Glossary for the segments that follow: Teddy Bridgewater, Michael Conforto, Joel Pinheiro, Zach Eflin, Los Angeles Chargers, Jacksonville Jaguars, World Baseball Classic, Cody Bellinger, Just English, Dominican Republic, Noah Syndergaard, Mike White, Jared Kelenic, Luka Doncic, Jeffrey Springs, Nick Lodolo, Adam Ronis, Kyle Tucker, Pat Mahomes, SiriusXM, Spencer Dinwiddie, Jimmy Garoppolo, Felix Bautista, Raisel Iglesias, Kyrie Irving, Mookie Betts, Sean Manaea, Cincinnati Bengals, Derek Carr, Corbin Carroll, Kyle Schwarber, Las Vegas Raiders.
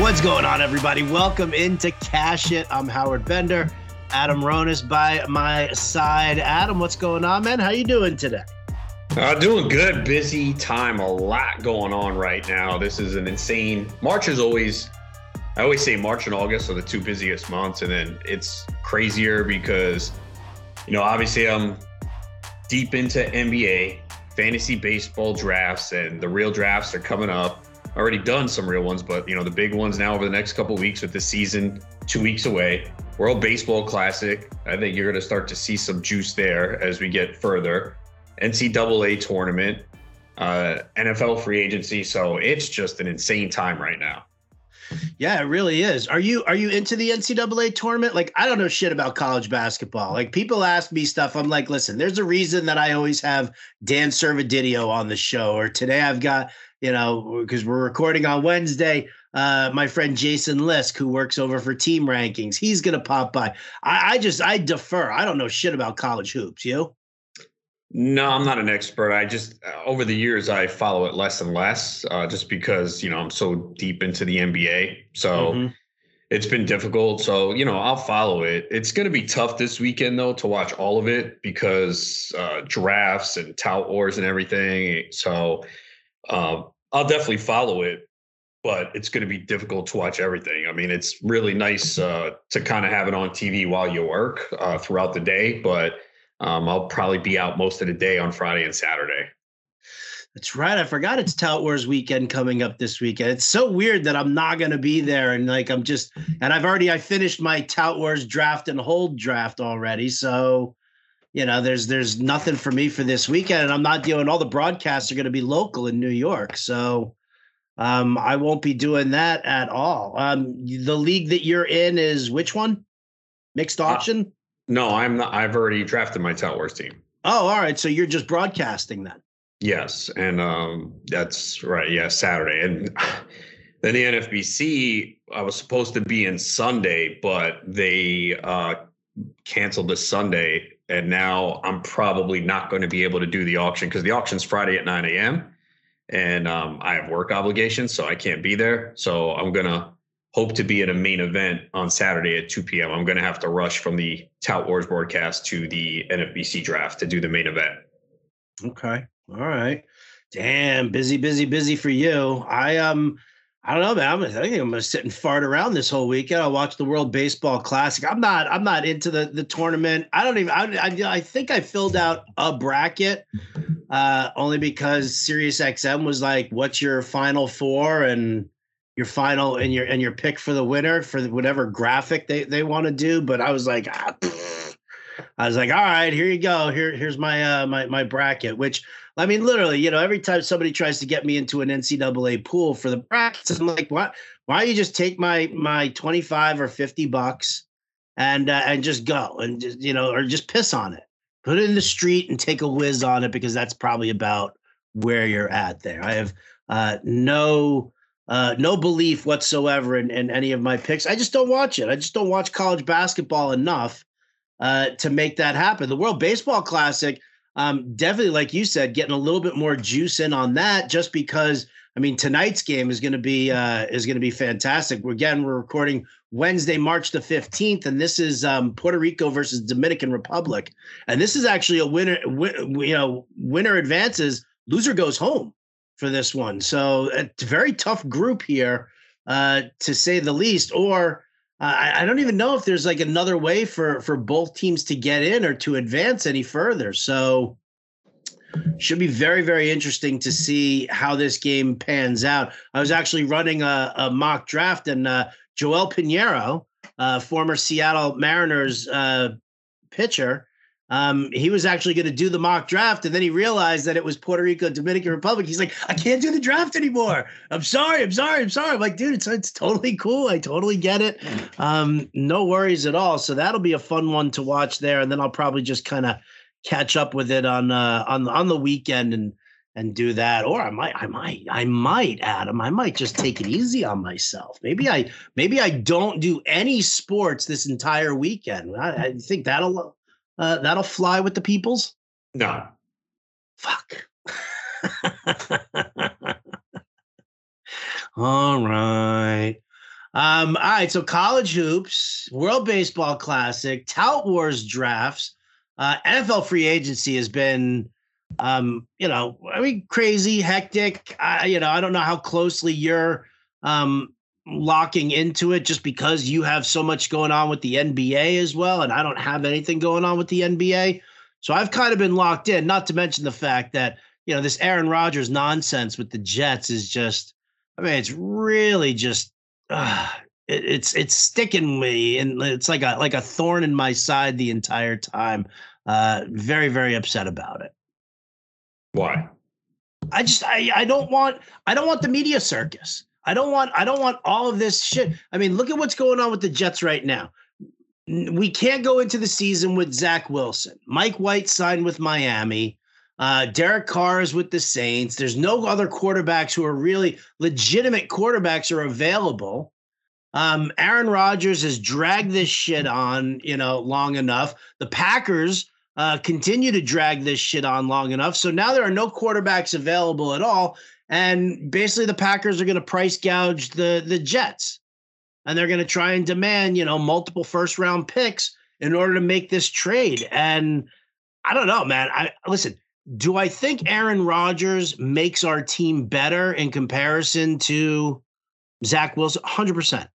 What's going on, everybody? Welcome into Cash It. I'm Howard Bender. Adam Ronis by my side. Adam, what's going on, man? How you doing today? Doing good. Busy time. A lot going on right now. This is an insane. March is always, I always say March and August are the two busiest months, and then it's crazier because, you know, obviously I'm deep into NBA, fantasy baseball drafts, and the real drafts are coming up. Already done some real ones, but, you know, the big ones now over the next couple of weeks with the season 2 weeks away. World Baseball Classic. I think you're going to start to see some juice there as we get further. NCAA tournament, NFL free agency. So it's just an insane time right now. Yeah, it really is. Are you into the NCAA tournament? Like, I don't know shit about college basketball. Like, people ask me stuff. I'm like, listen, there's a reason that I always have Dan Servadillo on the show, or today I've got, you know, because we're recording on Wednesday, my friend Jason Lisk, who works over for Team Rankings, he's going to pop by. I defer. I don't know shit about college hoops. You? No, I'm not an expert. I just, over the years, I follow it less and less, just because, you know, I'm so deep into the NBA. So It's been difficult. So, you know, I'll follow it. It's going to be tough this weekend, though, to watch all of it because drafts and Tout Wars and everything. So I'll definitely follow it, but it's going to be difficult to watch everything. I mean, it's really nice to kind of have it on TV while you work throughout the day, but I'll probably be out most of the day on Friday and Saturday. That's right. I forgot it's Tout Wars weekend coming up this weekend. It's so weird that I'm not going to be there. And like, I finished my Tout Wars draft and hold draft already. So, you know, there's nothing for me for this weekend, and I'm not doing, all the broadcasts are going to be local in New York. So I won't be doing that at all. The league that you're in is which one? Mixed auction? No, I'm not. I've already drafted my Tout Wars team. Oh, all right. So you're just broadcasting then? Yes. And that's right. Yeah, Saturday. And then the NFBC, I was supposed to be in Sunday, but they canceled this Sunday. And now I'm probably not going to be able to do the auction because the auction's Friday at 9 a.m. And I have work obligations, so I can't be there. So I'm going to hope to be at a main event on Saturday at 2 p.m. I'm going to have to rush from the Tout Wars broadcast to the NFBC draft to do the main event. Okay. All right. Damn, busy for you. I don't know, man. I think I'm going to sit and fart around this whole weekend. I'll watch the World Baseball Classic. I'm not into the tournament. I don't even, I think I filled out a bracket only because SiriusXM was like, what's your final four? And your final and your pick for the winner for whatever graphic they want to do. But I was like, all right, here you go. Here's my my bracket, which, I mean, literally, you know, every time somebody tries to get me into an NCAA pool for the brackets, I'm like, what? Why don't you just take my $25 or $50 and just go and just, you know, or just piss on it, put it in the street and take a whiz on it, because that's probably about where you're at there. I have no belief whatsoever in any of my picks. I just don't watch it. I just don't watch college basketball enough to make that happen. The World Baseball Classic, definitely, like you said, getting a little bit more juice in on that, just because, I mean, tonight's game is going to be fantastic. Again, we're recording Wednesday, March the 15th, and this is Puerto Rico versus Dominican Republic. And this is actually a winner. Winner advances, loser goes home for this one. So it's a very tough group here, to say the least, or I don't even know if there's like another way for both teams to get in or to advance any further. So should be very, very interesting to see how this game pans out. I was actually running a mock draft, and Joel Pinheiro, former Seattle Mariners pitcher, he was actually going to do the mock draft, and then he realized that it was Puerto Rico, Dominican Republic. He's like, I can't do the draft anymore. I'm sorry. I'm like, dude, it's totally cool. I totally get it. No worries at all. So that'll be a fun one to watch there. And then I'll probably just kind of catch up with it on the weekend and do that. Or I might, Adam, I might just take it easy on myself. Maybe I don't do any sports this entire weekend. I think that'll fly with the peoples? No. Fuck. All right. All right, so college hoops, World Baseball Classic, Tout Wars drafts, NFL free agency has been, crazy, hectic. I don't know how closely you're locking into it just because you have so much going on with the NBA as well, and I don't have anything going on with the NBA. So I've kind of been locked in, not to mention the fact that, you know, this Aaron Rodgers nonsense with the Jets is just, I mean, it's really just, it's sticking me. And it's like a thorn in my side the entire time. Very, very upset about it. Why? I don't want the media circus. I don't want all of this shit. I mean, look at what's going on with the Jets right now. We can't go into the season with Zach Wilson. Mike White signed with Miami. Derek Carr is with the Saints. There's no other quarterbacks who are really legitimate quarterbacks are available. Aaron Rodgers has dragged this shit on, long enough. The Packers continue to drag this shit on long enough. So now there are no quarterbacks available at all. And basically the Packers are going to price gouge the Jets. And they're going to try and demand, multiple first round picks in order to make this trade. And I don't know, man. Listen, do I think Aaron Rodgers makes our team better in comparison to Zach Wilson? 100%.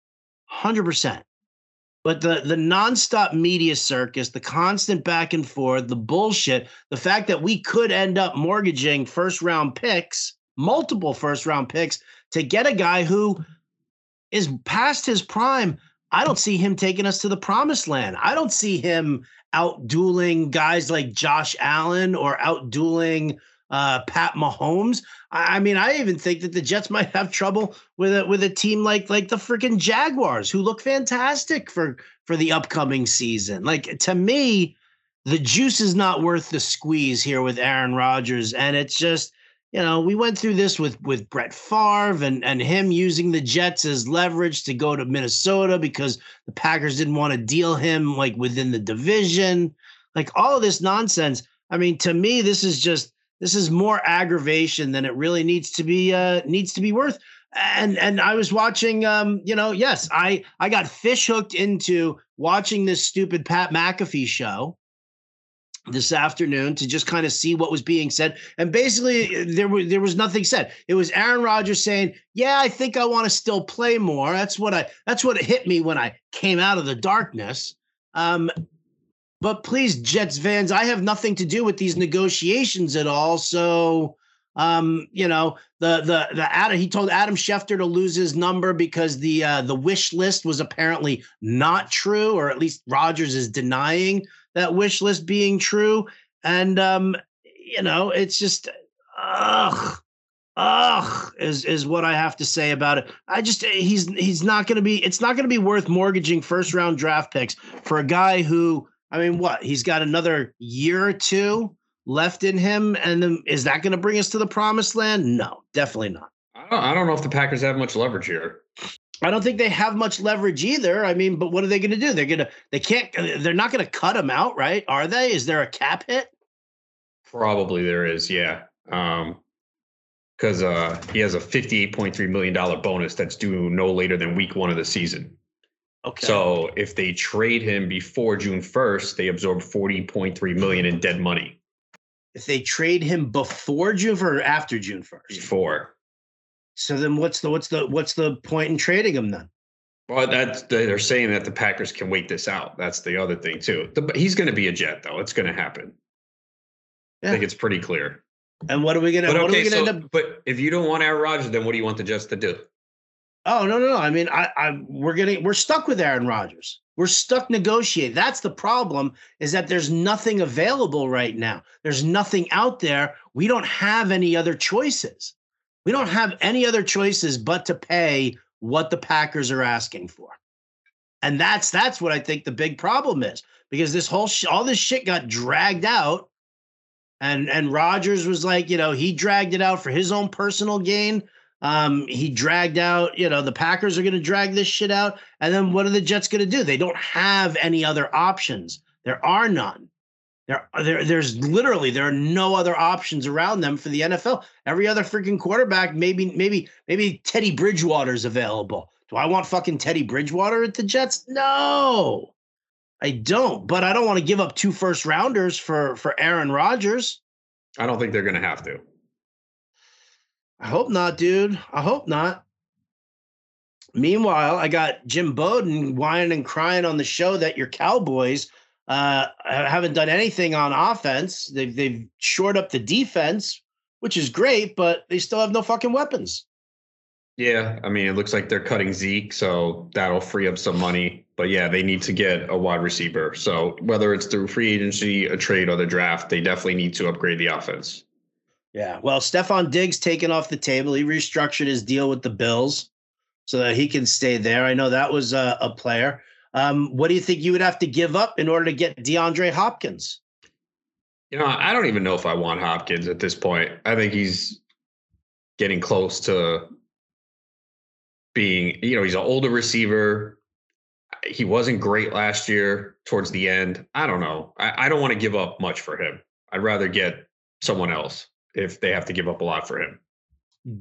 But the nonstop media circus, the constant back and forth, the bullshit, the fact that we could end up mortgaging first round picks, multiple first round picks to get a guy who is past his prime. I don't see him taking us to the promised land. I don't see him out-dueling guys like Josh Allen or out-dueling Pat Mahomes. I even think that the Jets might have trouble with a team like the freaking Jaguars, who look fantastic for the upcoming season. Like, to me, the juice is not worth the squeeze here with Aaron Rodgers. And it's just, we went through this with Brett Favre and him using the Jets as leverage to go to Minnesota because the Packers didn't want to deal him within the division, all of this nonsense. I mean, to me, this is more aggravation than it really needs to be worth. And I was watching, yes, I got fish hooked into watching this stupid Pat McAfee show this afternoon to just kind of see what was being said. And basically there was nothing said. It was Aaron Rodgers saying, yeah, I think I want to still play more. That's what hit me when I came out of the darkness. But please, Jets fans, I have nothing to do with these negotiations at all. So, he told Adam Schefter to lose his number because the wish list was apparently not true, or at least Rodgers is denying that wish list being true. And, it's just, is what I have to say about it. He's not going to be, it's not going to be worth mortgaging first round draft picks for a guy who, he's got another year or two left in him. And then is that going to bring us to the promised land? No, definitely not. I don't know if the Packers have much leverage here. I don't think they have much leverage either. But what are they going to do? They're not going to cut him out, right? Are they? Is there a cap hit? Probably there is. Yeah. Cause he has a $58.3 million bonus that's due no later than week one of the season. Okay. So if they trade him before June 1st, they absorb $40.3 million in dead money. If they trade him before June 1st or after June 1st? Before. So then what's the point in trading him then? Well, they're saying that the Packers can wait this out. That's the other thing too. He's going to be a Jet though. It's going to happen. Yeah. I think it's pretty clear. And what are we going to end up? But if you don't want Aaron Rodgers, then what do you want the Jets to do? Oh, no. We're stuck with Aaron Rodgers. We're stuck negotiating. That's the problem, is that there's nothing available right now. There's nothing out there. We don't have any other choices. We don't have any other choices but to pay what the Packers are asking for. And that's what I think the big problem is, because this whole all this shit got dragged out, and Rodgers was like, he dragged it out for his own personal gain. He dragged out, the Packers are going to drag this shit out. And then what are the Jets going to do? They don't have any other options. There are none. There are no other options around them for the NFL. Every other freaking quarterback, maybe Teddy Bridgewater's available. Do I want fucking Teddy Bridgewater at the Jets? No, I don't. But I don't want to give up 2 first-rounders for Aaron Rodgers. I don't think they're going to have to. I hope not, dude. I hope not. Meanwhile, I got Jim Bowden whining and crying on the show that your Cowboys haven't done anything on offense. They've shored up the defense, which is great, but they still have no fucking weapons. Yeah, I mean, it looks like they're cutting Zeke, so that'll free up some money. But yeah, they need to get a wide receiver. So whether it's through free agency, a trade, or the draft, they definitely need to upgrade the offense. Yeah, well, Stephon Diggs taken off the table. He restructured his deal with the Bills so that he can stay there. I know that was a player. What do you think you would have to give up in order to get DeAndre Hopkins? You know, I don't even know if I want Hopkins at this point. I think he's getting close to being, you know, he's an older receiver. He wasn't great last year towards the end. I don't know. I don't want to give up much for him. I'd rather get someone else if they have to give up a lot for him.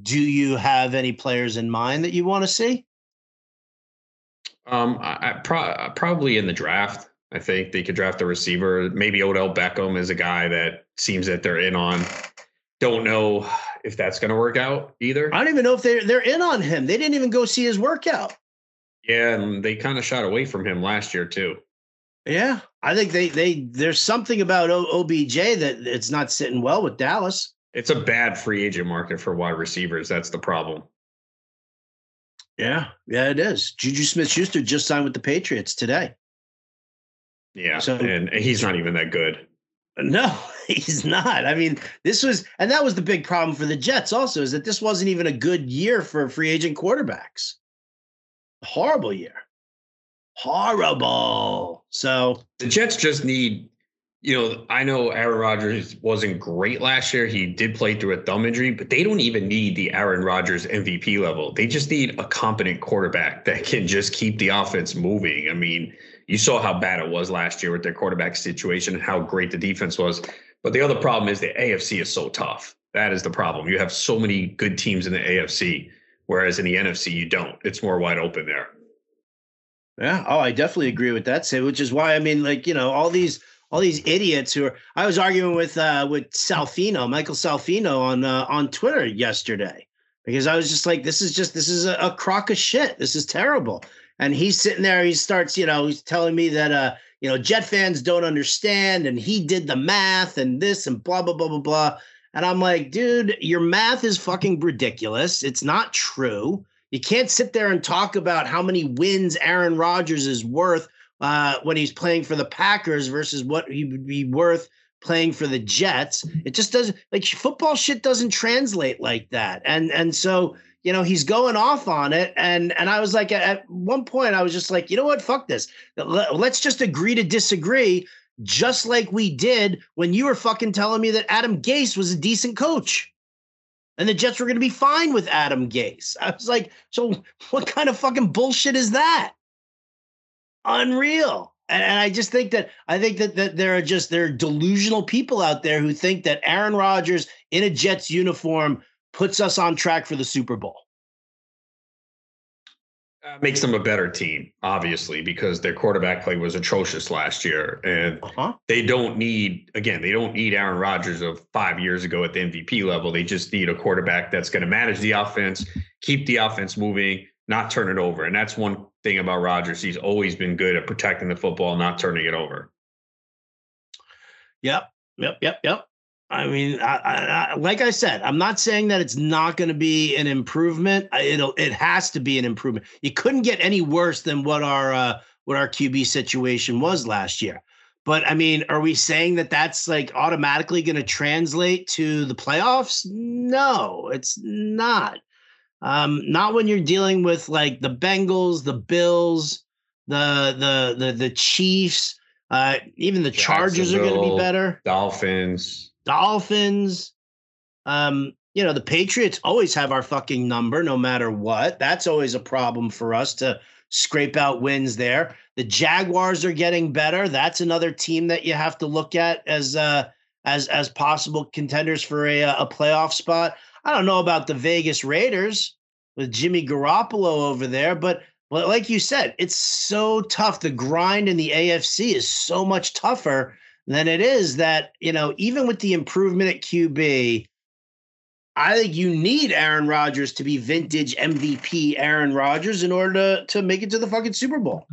Do you have any players in mind that you want to see? Probably in the draft. I think they could draft a receiver. Maybe Odell Beckham is a guy that seems that they're in on. Don't know if that's going to work out either. I don't even know if they're in on him. They didn't even go see his workout. Yeah, and they kind of shot away from him last year too. Yeah, I think there's something about OBJ that it's not sitting well with Dallas. It's a bad free agent market for wide receivers. That's the problem. Yeah, it is. Juju Smith-Schuster just signed with the Patriots today. Yeah, so, and he's not even that good. No, he's not. I mean, that was the big problem for the Jets also, is that this wasn't even a good year for free agent quarterbacks. A horrible year. Horrible. So the Jets just need, you know, I know Aaron Rodgers wasn't great last year. He did play through a thumb injury, but they don't even need the Aaron Rodgers MVP level. They just need a competent quarterback that can just keep the offense moving. I mean, you saw how bad it was last year with their quarterback situation and how great the defense was. But the other problem is the AFC is so tough. That is the problem. You have so many good teams in the AFC, whereas in the NFC, you don't. It's more wide open there. Yeah. Oh, I definitely agree with that, which is why, I mean, like, you know, all these idiots I was arguing with Salfino, Michael Salfino on Twitter yesterday, because I was just like, this is a crock of shit. This is terrible. And he's sitting there, he starts, you know, he's telling me that, you know, Jet fans don't understand, and he did the math and this and blah, blah, blah, blah, blah. And I'm like, dude, your math is fucking ridiculous. It's not true. You can't sit there and talk about how many wins Aaron Rodgers is worth when he's playing for the Packers versus what he would be worth playing for the Jets. It just doesn't, like, football shit doesn't translate like that. And so, you know, he's going off on it. And I was like, at one point, I was just like, you know what? Fuck this. Let's just agree to disagree, just like we did when you were fucking telling me that Adam Gase was a decent coach and the Jets were going to be fine with Adam Gase. I was like, so what kind of fucking bullshit is that? Unreal. And I just think that there are delusional people out there who think that Aaron Rodgers in a Jets uniform puts us on track for the Super Bowl. Makes them a better team, obviously, because their quarterback play was atrocious last year. And they don't need Aaron Rodgers of 5 years ago at the MVP level. They just need a quarterback that's going to manage the offense, keep the offense moving, not turn it over. And that's one thing about Rodgers. He's always been good at protecting the football, not turning it over. Yep. I mean, I, like I said, I'm not saying that it's not going to be an improvement. It has to be an improvement. You couldn't get any worse than what our QB situation was last year. But I mean, are we saying that that's like automatically going to translate to the playoffs? No, it's not. Not when you're dealing with like the Bengals, the Bills, the Chiefs, even the Chargers are going to be better. Dolphins. You know, the Patriots always have our fucking number no matter what. That's always a problem for us to scrape out wins there. The Jaguars are getting better. That's another team that you have to look at as possible contenders for a playoff spot. I don't know about the Vegas Raiders. with Jimmy Garoppolo over there. But like you said, it's so tough. The grind in the AFC is so much tougher than it is that, you know, even with the improvement at QB, I think you need Aaron Rodgers to be vintage MVP Aaron Rodgers in order to make it to the fucking Super Bowl.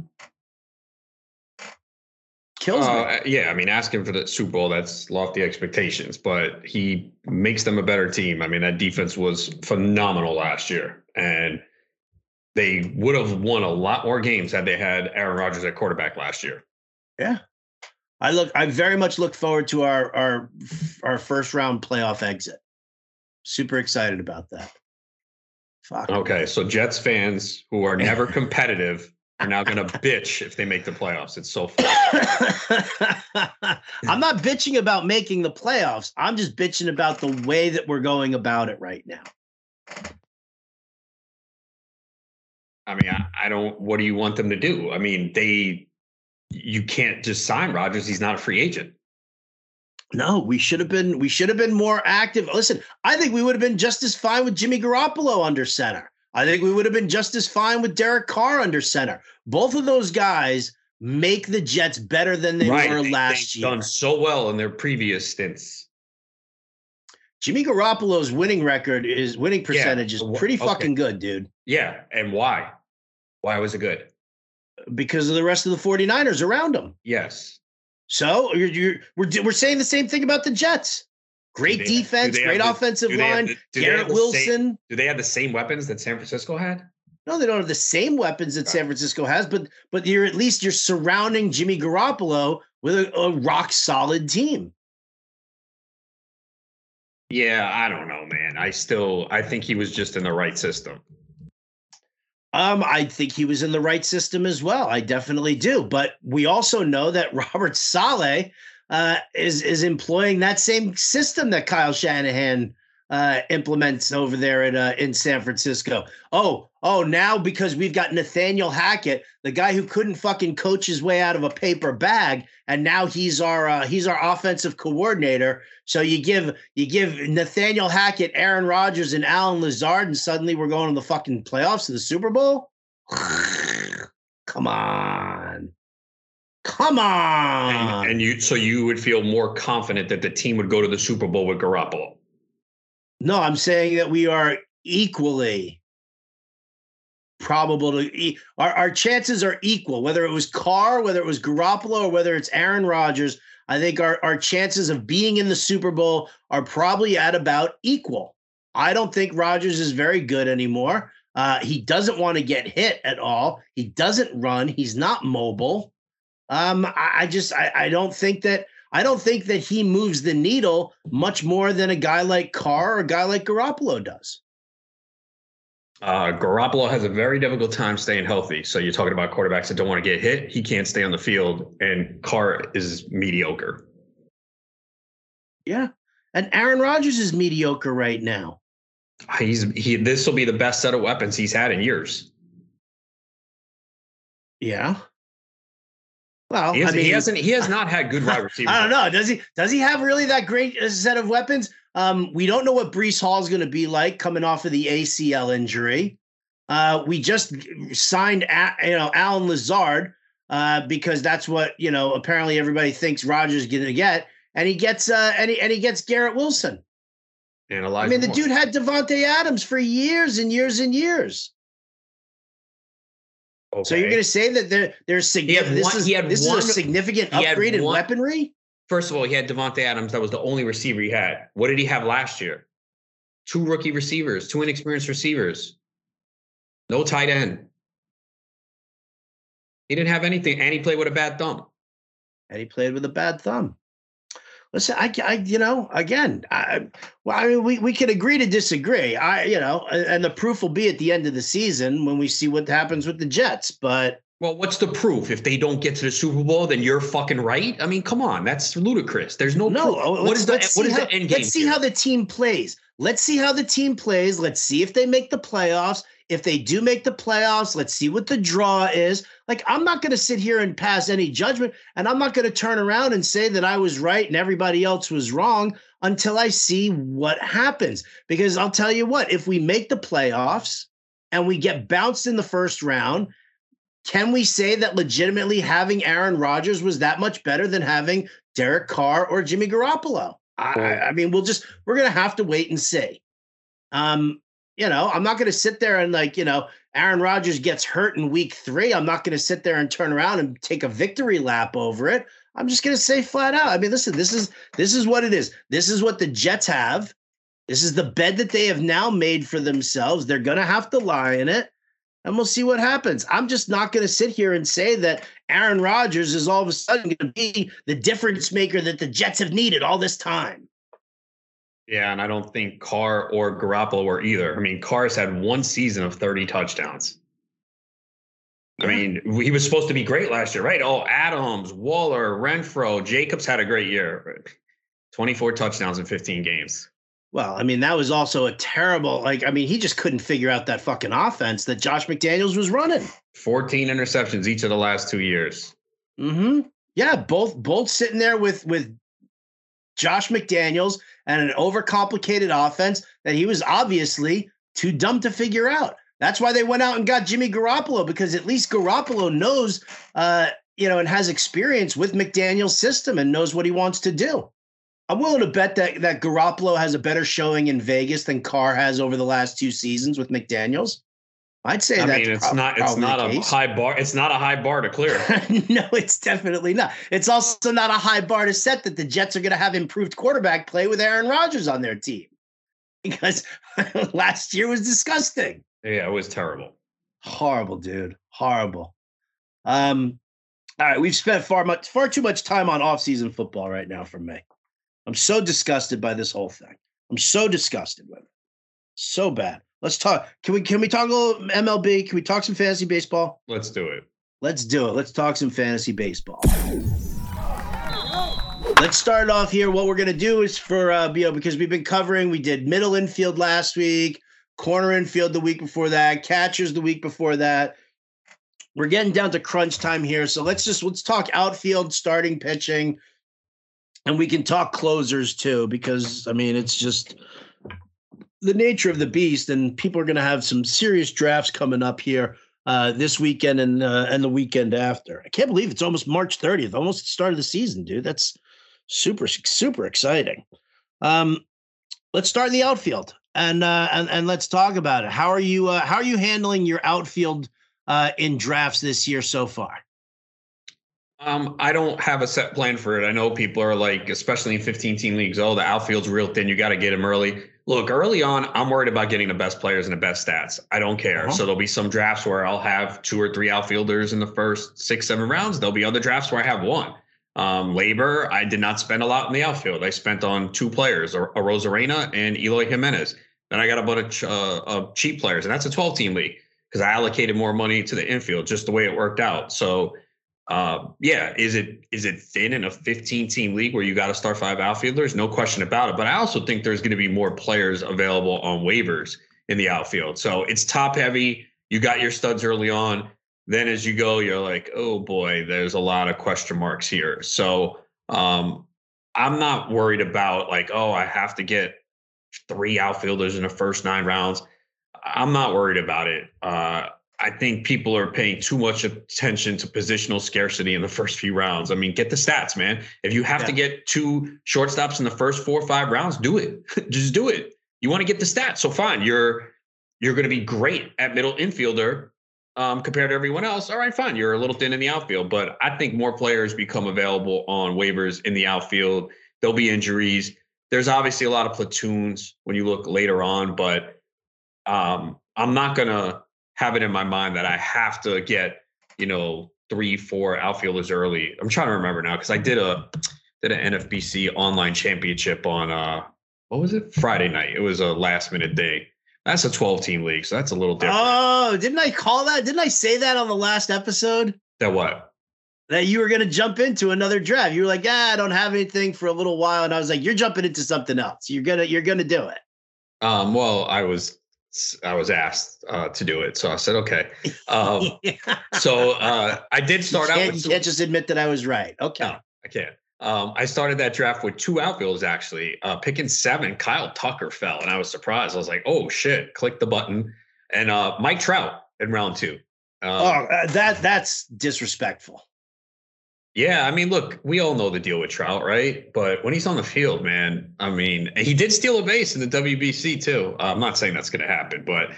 Kills me. Yeah, I mean, ask him for the Super Bowl. That's lofty expectations, but he makes them a better team. I mean, that defense was phenomenal last year, and they would have won a lot more games had they had Aaron Rodgers at quarterback last year. Yeah. I very much look forward to our first round playoff exit. Super excited about that. Fuck. Okay, so Jets fans who are never competitive are now going to bitch if they make the playoffs. It's so fun. I'm not bitching about making the playoffs. I'm just bitching about the way that we're going about it right now. I mean, I don't, what do you want them to do? I mean, you can't just sign Rodgers. He's not a free agent. No, we should have been more active. Listen, I think we would have been just as fine with Jimmy Garoppolo under center. I think we would have been just as fine with Derek Carr under center. Both of those guys make the Jets better than they were last year. They've done so well in their previous stints. Jimmy Garoppolo's winning record, his winning percentage is pretty fucking good, dude. Yeah, and why? Why was it good? Because of the rest of the 49ers around him. Yes. So we're saying the same thing about the Jets. Great defense, great offensive line, Garrett Wilson. Do they have the same weapons that San Francisco had? No, they don't have the same weapons that San Francisco has, but you're surrounding Jimmy Garoppolo with a rock solid team. Yeah, I don't know, man. I think he was just in the right system. I think he was in the right system as well. I definitely do. But we also know that Robert Saleh is employing that same system that Kyle Shanahan implements over there in San Francisco. Oh, now because we've got Nathaniel Hackett, the guy who couldn't fucking coach his way out of a paper bag, and now he's our offensive coordinator. So you give Nathaniel Hackett, Aaron Rodgers, and Alan Lazard, and suddenly we're going to the fucking playoffs to the Super Bowl? Come on. And you would feel more confident that the team would go to the Super Bowl with Garoppolo? No, I'm saying that we are equally probable to – our chances are equal. Whether it was Carr, whether it was Garoppolo, or whether it's Aaron Rodgers, I think our chances of being in the Super Bowl are probably at about equal. I don't think Rodgers is very good anymore. He doesn't want to get hit at all. He doesn't run. He's not mobile. I don't think that he moves the needle much more than a guy like Carr or a guy like Garoppolo does. Garoppolo has a very difficult time staying healthy. So you're talking about quarterbacks that don't want to get hit. He can't stay on the field, and Carr is mediocre. Yeah. And Aaron Rodgers is mediocre right now. This will be the best set of weapons he's had in years. Yeah. Well, he has not had good wide receivers. I don't know. Does he have really that great set of weapons? We don't know what Breece Hall is going to be like coming off of the ACL injury. We just signed, Alan Lazard because that's what, apparently everybody thinks Rodgers is going to get, and he gets and he gets Garrett Wilson. And Elijah Moore. Dude had Devontae Adams for years and years and years. Okay. So you're going to say that there's significant. This is a significant upgrade in weaponry. First of all, he had Devontae Adams. That was the only receiver he had. What did he have last year? 2 rookie receivers, 2 inexperienced receivers, no tight end. He didn't have anything, and he played with a bad thumb. Listen, we could agree to disagree. And the proof will be at the end of the season when we see what happens with the Jets. But well, what's the proof? If they don't get to the Super Bowl, then you're fucking right. I mean, come on, that's ludicrous. There's no proof. What is the end game? Let's see how the team plays. Let's see if they make the playoffs. If they do make the playoffs, let's see what the draw is. Like, I'm not going to sit here and pass any judgment, and I'm not going to turn around and say that I was right and everybody else was wrong until I see what happens. Because I'll tell you what, if we make the playoffs, and we get bounced in the first round, can we say that legitimately having Aaron Rodgers was that much better than having Derek Carr or Jimmy Garoppolo? I mean, we're going to have to wait and see. You know, I'm not going to sit there and like, you know, Aaron Rodgers gets hurt in week 3. I'm not going to sit there and turn around and take a victory lap over it. I'm just going to say flat out. I mean, listen, this is what it is. This is what the Jets have. This is the bed that they have now made for themselves. They're going to have to lie in it, and we'll see what happens. I'm just not going to sit here and say that Aaron Rodgers is all of a sudden going to be the difference maker that the Jets have needed all this time. Yeah, and I don't think Carr or Garoppolo were either. I mean, Carr's had one season of 30 touchdowns. I mean, he was supposed to be great last year, right? Oh, Adams, Waller, Renfro, Jacobs had a great year. 24 touchdowns in 15 games. Well, I mean, that was also a terrible, like, I mean, he just couldn't figure out that fucking offense that Josh McDaniels was running. 14 interceptions each of the last 2 years. Mm-hmm. Yeah, both sitting there with Josh McDaniels and an overcomplicated offense that he was obviously too dumb to figure out. That's why they went out and got Jimmy Garoppolo, because at least Garoppolo knows, you know, and has experience with McDaniel's system and knows what he wants to do. I'm willing to bet that Garoppolo has a better showing in Vegas than Carr has over the last 2 seasons with McDaniels. I'd say that it's not a high bar. It's not a high bar to clear. No, it's definitely not. It's also not a high bar to set that the Jets are going to have improved quarterback play with Aaron Rodgers on their team, because last year was disgusting. Yeah, it was terrible. Horrible, dude. Horrible. All right, we've spent far too much time on off-season football right now for me. I'm so disgusted by this whole thing. I'm so disgusted with it. So bad. Let's talk. Can we talk a little MLB? Can we talk some fantasy baseball? Let's do it. Let's do it. Let's talk some fantasy baseball. Let's start off here. What we're going to do is for, you know, because we've been covering, we did middle infield last week, corner infield the week before that, catchers the week before that. We're getting down to crunch time here. So let's talk outfield, starting pitching, and we can talk closers too, because I mean, it's just the nature of the beast, and people are going to have some serious drafts coming up here this weekend and the weekend after. I can't believe it's almost March 30th, almost the start of the season, dude. That's super, super exciting. Let's start in the outfield. And let's talk about it. How are you handling your outfield in drafts this year so far? I don't have a set plan for it. I know people are like, especially in 15-team leagues, oh, the outfield's real thin. You got to get him early. Look, early on, I'm worried about getting the best players and the best stats. I don't care. Uh-huh. So there'll be some drafts where I'll have 2 or 3 outfielders in the first 6, 7 rounds. There'll be other drafts where I have one. Labor, I did not spend a lot in the outfield. I spent on 2 players, a Rosarena and Eloy Jimenez. Then I got a bunch of cheap players, and that's a 12-team league because I allocated more money to the infield, just the way it worked out. So, yeah, is it thin in a 15-team league where you got to start 5 outfielders? No question about it. But I also think there's going to be more players available on waivers in the outfield. So it's top-heavy. You got your studs early on. Then as you go, you're like, oh, boy, there's a lot of question marks here. So I'm not worried about like, oh, I have to get 3 outfielders in the first 9 rounds. I'm not worried about it. I think people are paying too much attention to positional scarcity in the first few rounds. I mean, get the stats, man. If you have to get 2 shortstops in the first 4 or 5 rounds, do it. Just do it. You want to get the stats. So fine. You're going to be great at middle infielder compared to everyone else. All right, fine. You're a little thin in the outfield, but I think more players become available on waivers in the outfield. There'll be injuries. There's obviously a lot of platoons when you look later on, but I'm not going to have it in my mind that I have to get, you know, 3, 4 outfielders early. I'm trying to remember now because I did an NFBC online championship on what was it? Friday night. It was a last minute day. That's a 12-team league, so that's a little different. Oh, didn't I call that? Didn't I say that on the last episode? That what? That you were going to jump into another draft. You were like, I don't have anything for a little while, and I was like, you're jumping into something else. You're gonna do it. Well, I was asked to do it, so I said okay. So I did start out with. You can't just admit that I was right. Okay, no, I can't. I started that draft with 2 outfielders, actually. Picking 7, Kyle Tucker fell, and I was surprised. I was like, oh, shit, click the button. and Mike Trout in round two. That's disrespectful. Yeah, I mean, look, we all know the deal with Trout, right? But when he's on the field, man, I mean, he did steal a base in the WBC too. I'm not saying that's going to happen, but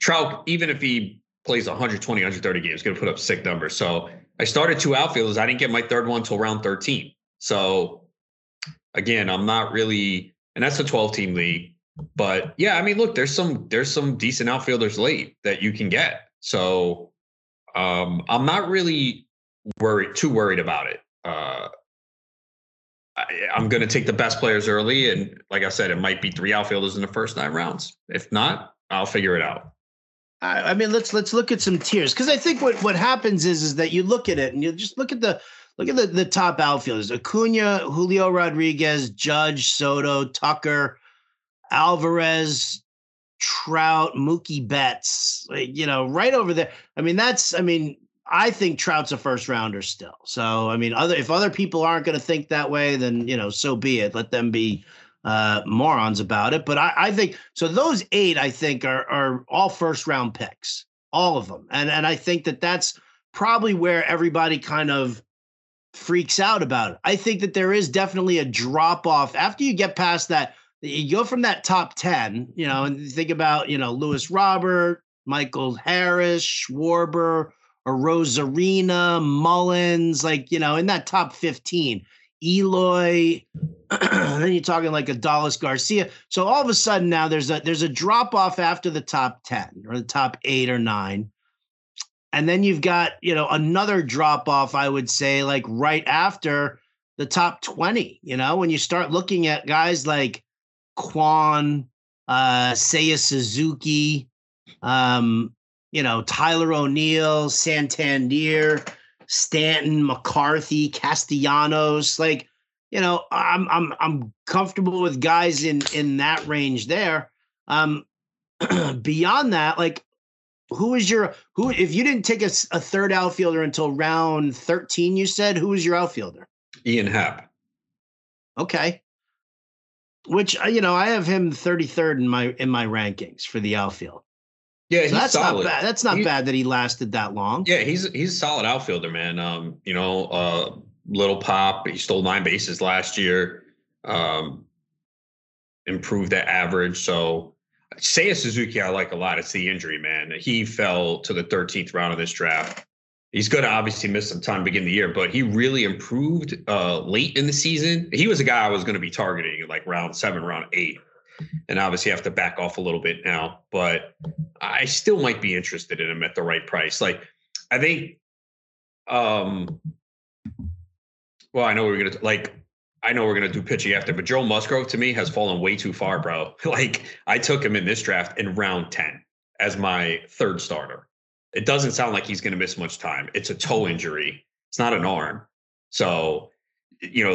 Trout, even if he plays 120, 130 games, going to put up sick numbers. So I started two outfielders. I didn't get my third one until round 13. So again, I'm not really, and that's a 12-team league. But yeah, I mean, look, there's some decent outfielders late that you can get. So I'm not really too worried about it. I'm going to take the best players early, and like I said, it might be three outfielders in the first 9 rounds. If not, I'll figure it out. I mean, let's look at some tiers, because I think what happens is that you look at it and you just look at the top outfielders: Acuña, Julio Rodríguez, Judge, Soto, Tucker, Alvarez, Trout, Mookie Betts. Right over there. I mean, I think Trout's a first rounder still. So, I mean, if other people aren't going to think that way, then, so be it. Let them be morons about it. But I think so. Those 8, I think, are all first round picks, all of them. And I think that's probably where everybody kind of freaks out about it. I think that there is definitely a drop off after you get past that. You go from that top 10, and think about, Lewis Robert, Michael Harris, Schwarber, or Rosarina, Mullins, in that top 15, Eloy, and then you're talking like Adolis Garcia. So all of a sudden now there's a drop off after the top 10 or the top 8 or 9. And then you've got, another drop off, I would say, like right after the top 20, when you start looking at guys like Kwon, Seiya Suzuki, Tyler O'Neill, Santander, Stanton, McCarthy, Castellanos. I'm comfortable with guys in that range there. Beyond that, who if you didn't take a third outfielder until round 13, you said, who was your outfielder? Ian Happ. Okay. Which I have him 33rd in my rankings for the outfield. Yeah, so that's solid. Not bad. That's not bad that he lasted that long. Yeah, he's a solid outfielder, man. Little pop. He stole 9 bases last year. Improved that average. So Seiya Suzuki, I like a lot. It's the injury, man. He fell to the 13th round of this draft. He's going to obviously miss some time beginning of the year, but he really improved late in the season. He was a guy I was going to be targeting like round 7, round 8. And obviously I have to back off a little bit now, but I still might be interested in him at the right price. I think, I know we're going to do pitching after, but Joe Musgrove to me has fallen way too far, bro. I took him in this draft in round 10 as my third starter. It doesn't sound like he's going to miss much time. It's a toe injury. It's not an arm. So,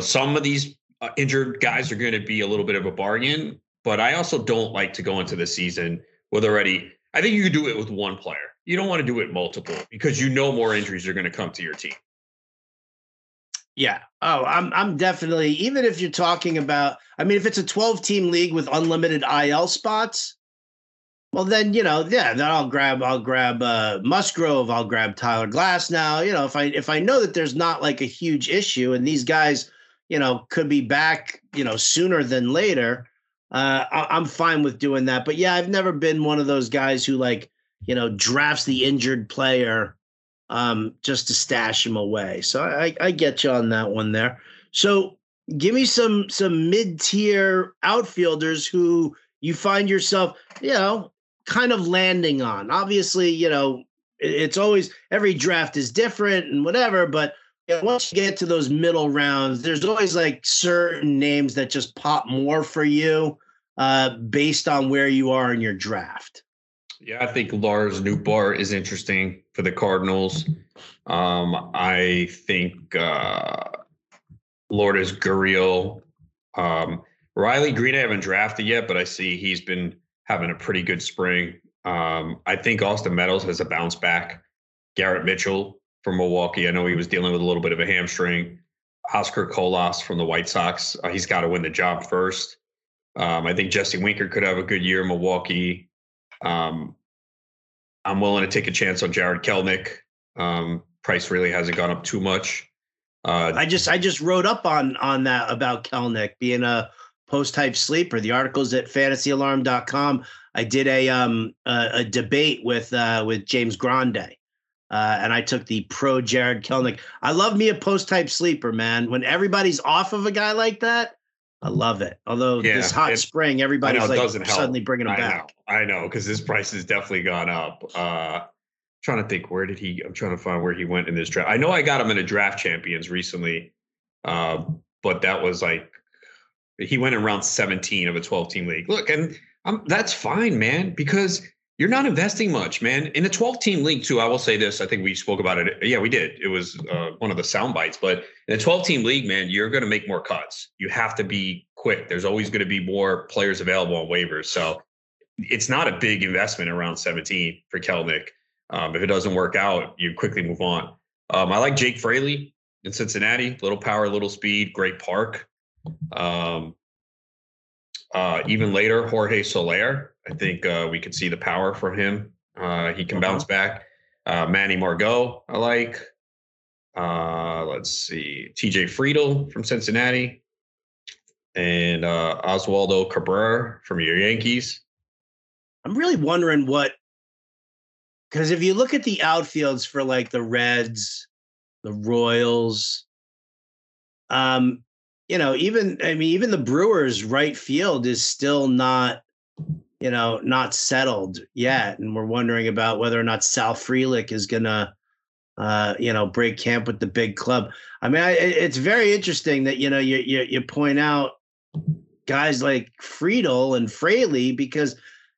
some of these injured guys are going to be a little bit of a bargain. But I also don't like to go into the season with already. I think you could do it with one player. You don't want to do it multiple because more injuries are going to come to your team. Yeah. Oh, I'm definitely, even if you're talking about, if it's a 12-team league with unlimited IL spots, well then, then I'll grab Musgrove. I'll grab Tyler Glasnow. If I know that there's not like a huge issue and these guys, could be back, sooner than later. I'm fine with doing that. But yeah, I've never been one of those guys who drafts the injured player just to stash him away. So I get you on that one there. So give me some mid-tier outfielders who you find yourself, kind of landing on. Obviously, it's always every draft is different and whatever, but once you get to those middle rounds, there's always certain names that just pop more for you. Based on where you are in your draft. Yeah, I think Lars Nootbaar is interesting for the Cardinals. I think Lourdes Gurriel. Riley Green I haven't drafted yet, but I see he's been having a pretty good spring. I think Austin Meadows has a bounce back. Garrett Mitchell from Milwaukee. I know he was dealing with a little bit of a hamstring. Oscar Colas from the White Sox. He's got to win the job first. I think Jesse Winker could have a good year in Milwaukee. I'm willing to take a chance on Jared Kelenic. Price really hasn't gone up too much. I just wrote up on that about Kelenic being a post-hype sleeper. The article's at fantasyalarm.com. I did a debate with James Grande, and I took the pro Jared Kelenic. I love me a post-hype sleeper, man. When everybody's off of a guy like that, I love it. Although this hot spring, everybody's like suddenly bringing him back. I know, because his price has definitely gone up. Trying to think, I'm trying to find where he went in this draft. I know I got him in a draft champions recently, but that was like, he went in round 17 of a 12-team league. Look, and that's fine, man, because you're not investing much, man. In a 12-team league, too, I will say this. I think we spoke about it. Yeah, we did. It was one of the sound bites. But in a 12-team league, man, you're going to make more cuts. You have to be quick. There's always going to be more players available on waivers. So it's not a big investment in round 17 for Kelenic. If it doesn't work out, you quickly move on. I like Jake Fraley in Cincinnati. Little power, little speed, great park. Even later, Jorge Soler. I think we could see the power from him. He can bounce back. Manny Margot, I like. Let's see, TJ Friedel from Cincinnati, and Oswaldo Cabrera from your Yankees. I'm really wondering because if you look at the outfields for like the Reds, the Royals, even the Brewers' right field is still not settled yet. And we're wondering about whether or not Sal Frelick is going to, break camp with the big club. I mean, it's very interesting that, you point out guys like Friedel and Fraley because,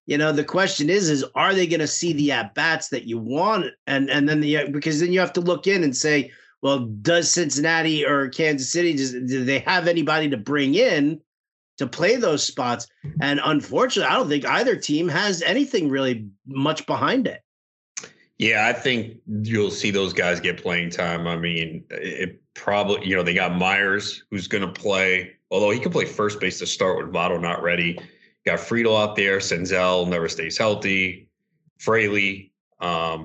the question is are they going to see the at-bats that you want? And then because then you have to look in and say, well, does Cincinnati or Kansas City, do they have anybody to bring in to play those spots? And unfortunately, I don't think either team has anything really much behind it. Yeah, I think you'll see those guys get playing time. I mean, it probably, they got Myers, who's going to play, although he can play first base to start with Votto not ready. Got Friedel out there. Senzel never stays healthy. Fraley, I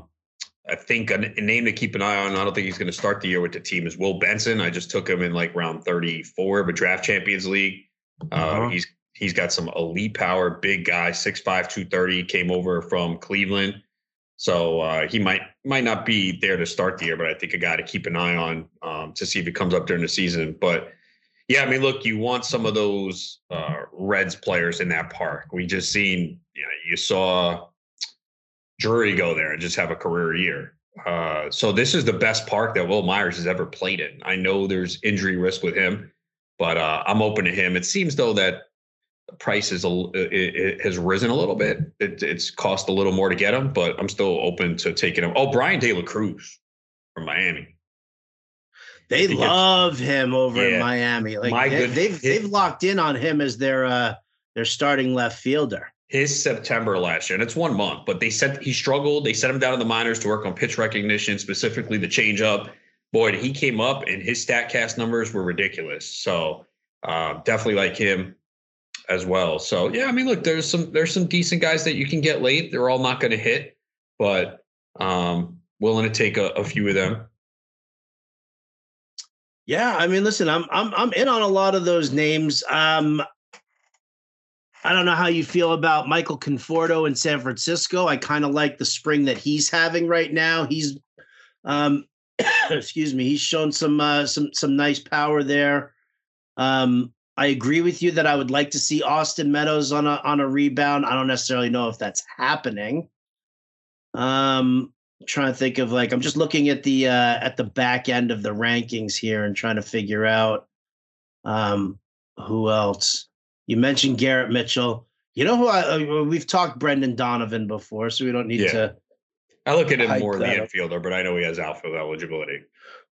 think a name to keep an eye on. I don't think he's going to start the year with the team is Will Benson. I just took him in like round 34 of a draft champions league. He's got some elite power, big guy, 6'5", 230, came over from Cleveland. So he might not be there to start the year, but I think a guy to keep an eye on to see if he comes up during the season. But yeah, I mean, look, you want some of those Reds players in that park. We just seen, you saw Drury go there and just have a career year. So this is the best park that Will Myers has ever played in. I know there's injury risk with him, but I'm open to him. It seems though that the price has risen a little bit. It's cost a little more to get him, but I'm still open to taking him. Oh, Brian De La Cruz from Miami. They love him over in Miami. Like they've locked in on him as their starting left fielder. His September last year, and it's 1 month, but they said he struggled. They sent him down to the minors to work on pitch recognition, specifically the changeup. Boy, he came up, and his StatCast numbers were ridiculous. So definitely like him as well. So yeah, I mean, look, there's some decent guys that you can get late. They're all not going to hit, but willing to take a few of them. Yeah, I mean, listen, I'm in on a lot of those names. I don't know how you feel about Michael Conforto in San Francisco. I kind of like the spring that he's having right now. He's, he's shown some nice power there. I agree with you that I would like to see Austin Meadows on a rebound. I don't necessarily know if that's happening. Trying to think of I'm just looking at the back end of the rankings here and trying to figure out who else. You mentioned Garrett Mitchell. You know who we've talked Brendan Donovan before, so we don't need to. I look at him more the infielder, but I know he has outfield eligibility.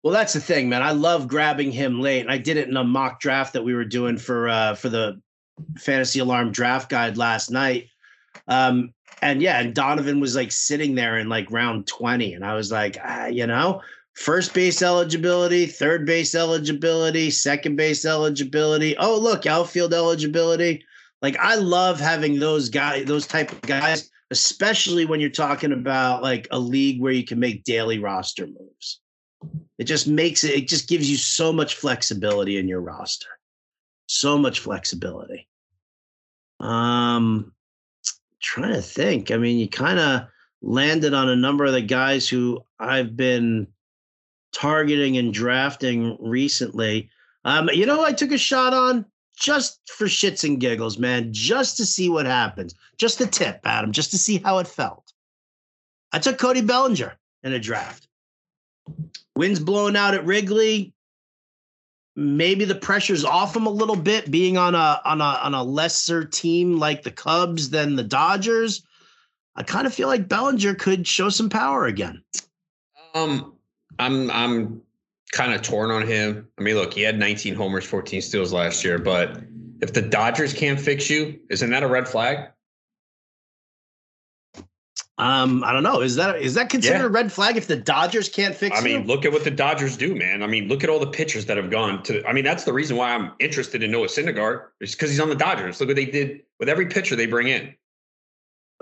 Well, that's the thing, man. I love grabbing him late, and I did it in a mock draft that we were doing for the Fantasy Alarm Draft Guide last night. And Donovan was sitting there in round 20, and I was first base eligibility, third base eligibility, second base eligibility. Oh, look, outfield eligibility. I love having those type of guys. especially when you're talking about like a league where you can make daily roster moves. It just makes it, it just gives you so much flexibility in your roster. So much flexibility. Trying to think. I mean, you kind of landed on a number of the guys who I've been targeting and drafting recently. You know, I took a shot on just for shits and giggles, man, just to see what happens. Just a tip, Adam, just to see how it felt. I took Cody Bellinger in a draft. Wind's blowing out at Wrigley. Maybe the pressure's off him a little bit, being on a lesser team like the Cubs than the Dodgers. I kind of feel like Bellinger could show some power again. I'm kind of torn on him. I mean, look, he had 19 homers, 14 steals last year, but if the Dodgers can't fix you, isn't that a red flag? I don't know. Is that considered a red flag if the Dodgers can't fix you? I mean, look at what the Dodgers do, man. I mean, look at all the pitchers that have gone to. I mean, that's the reason why I'm interested in Noah Syndergaard, is because he's on the Dodgers. Look what they did with every pitcher they bring in.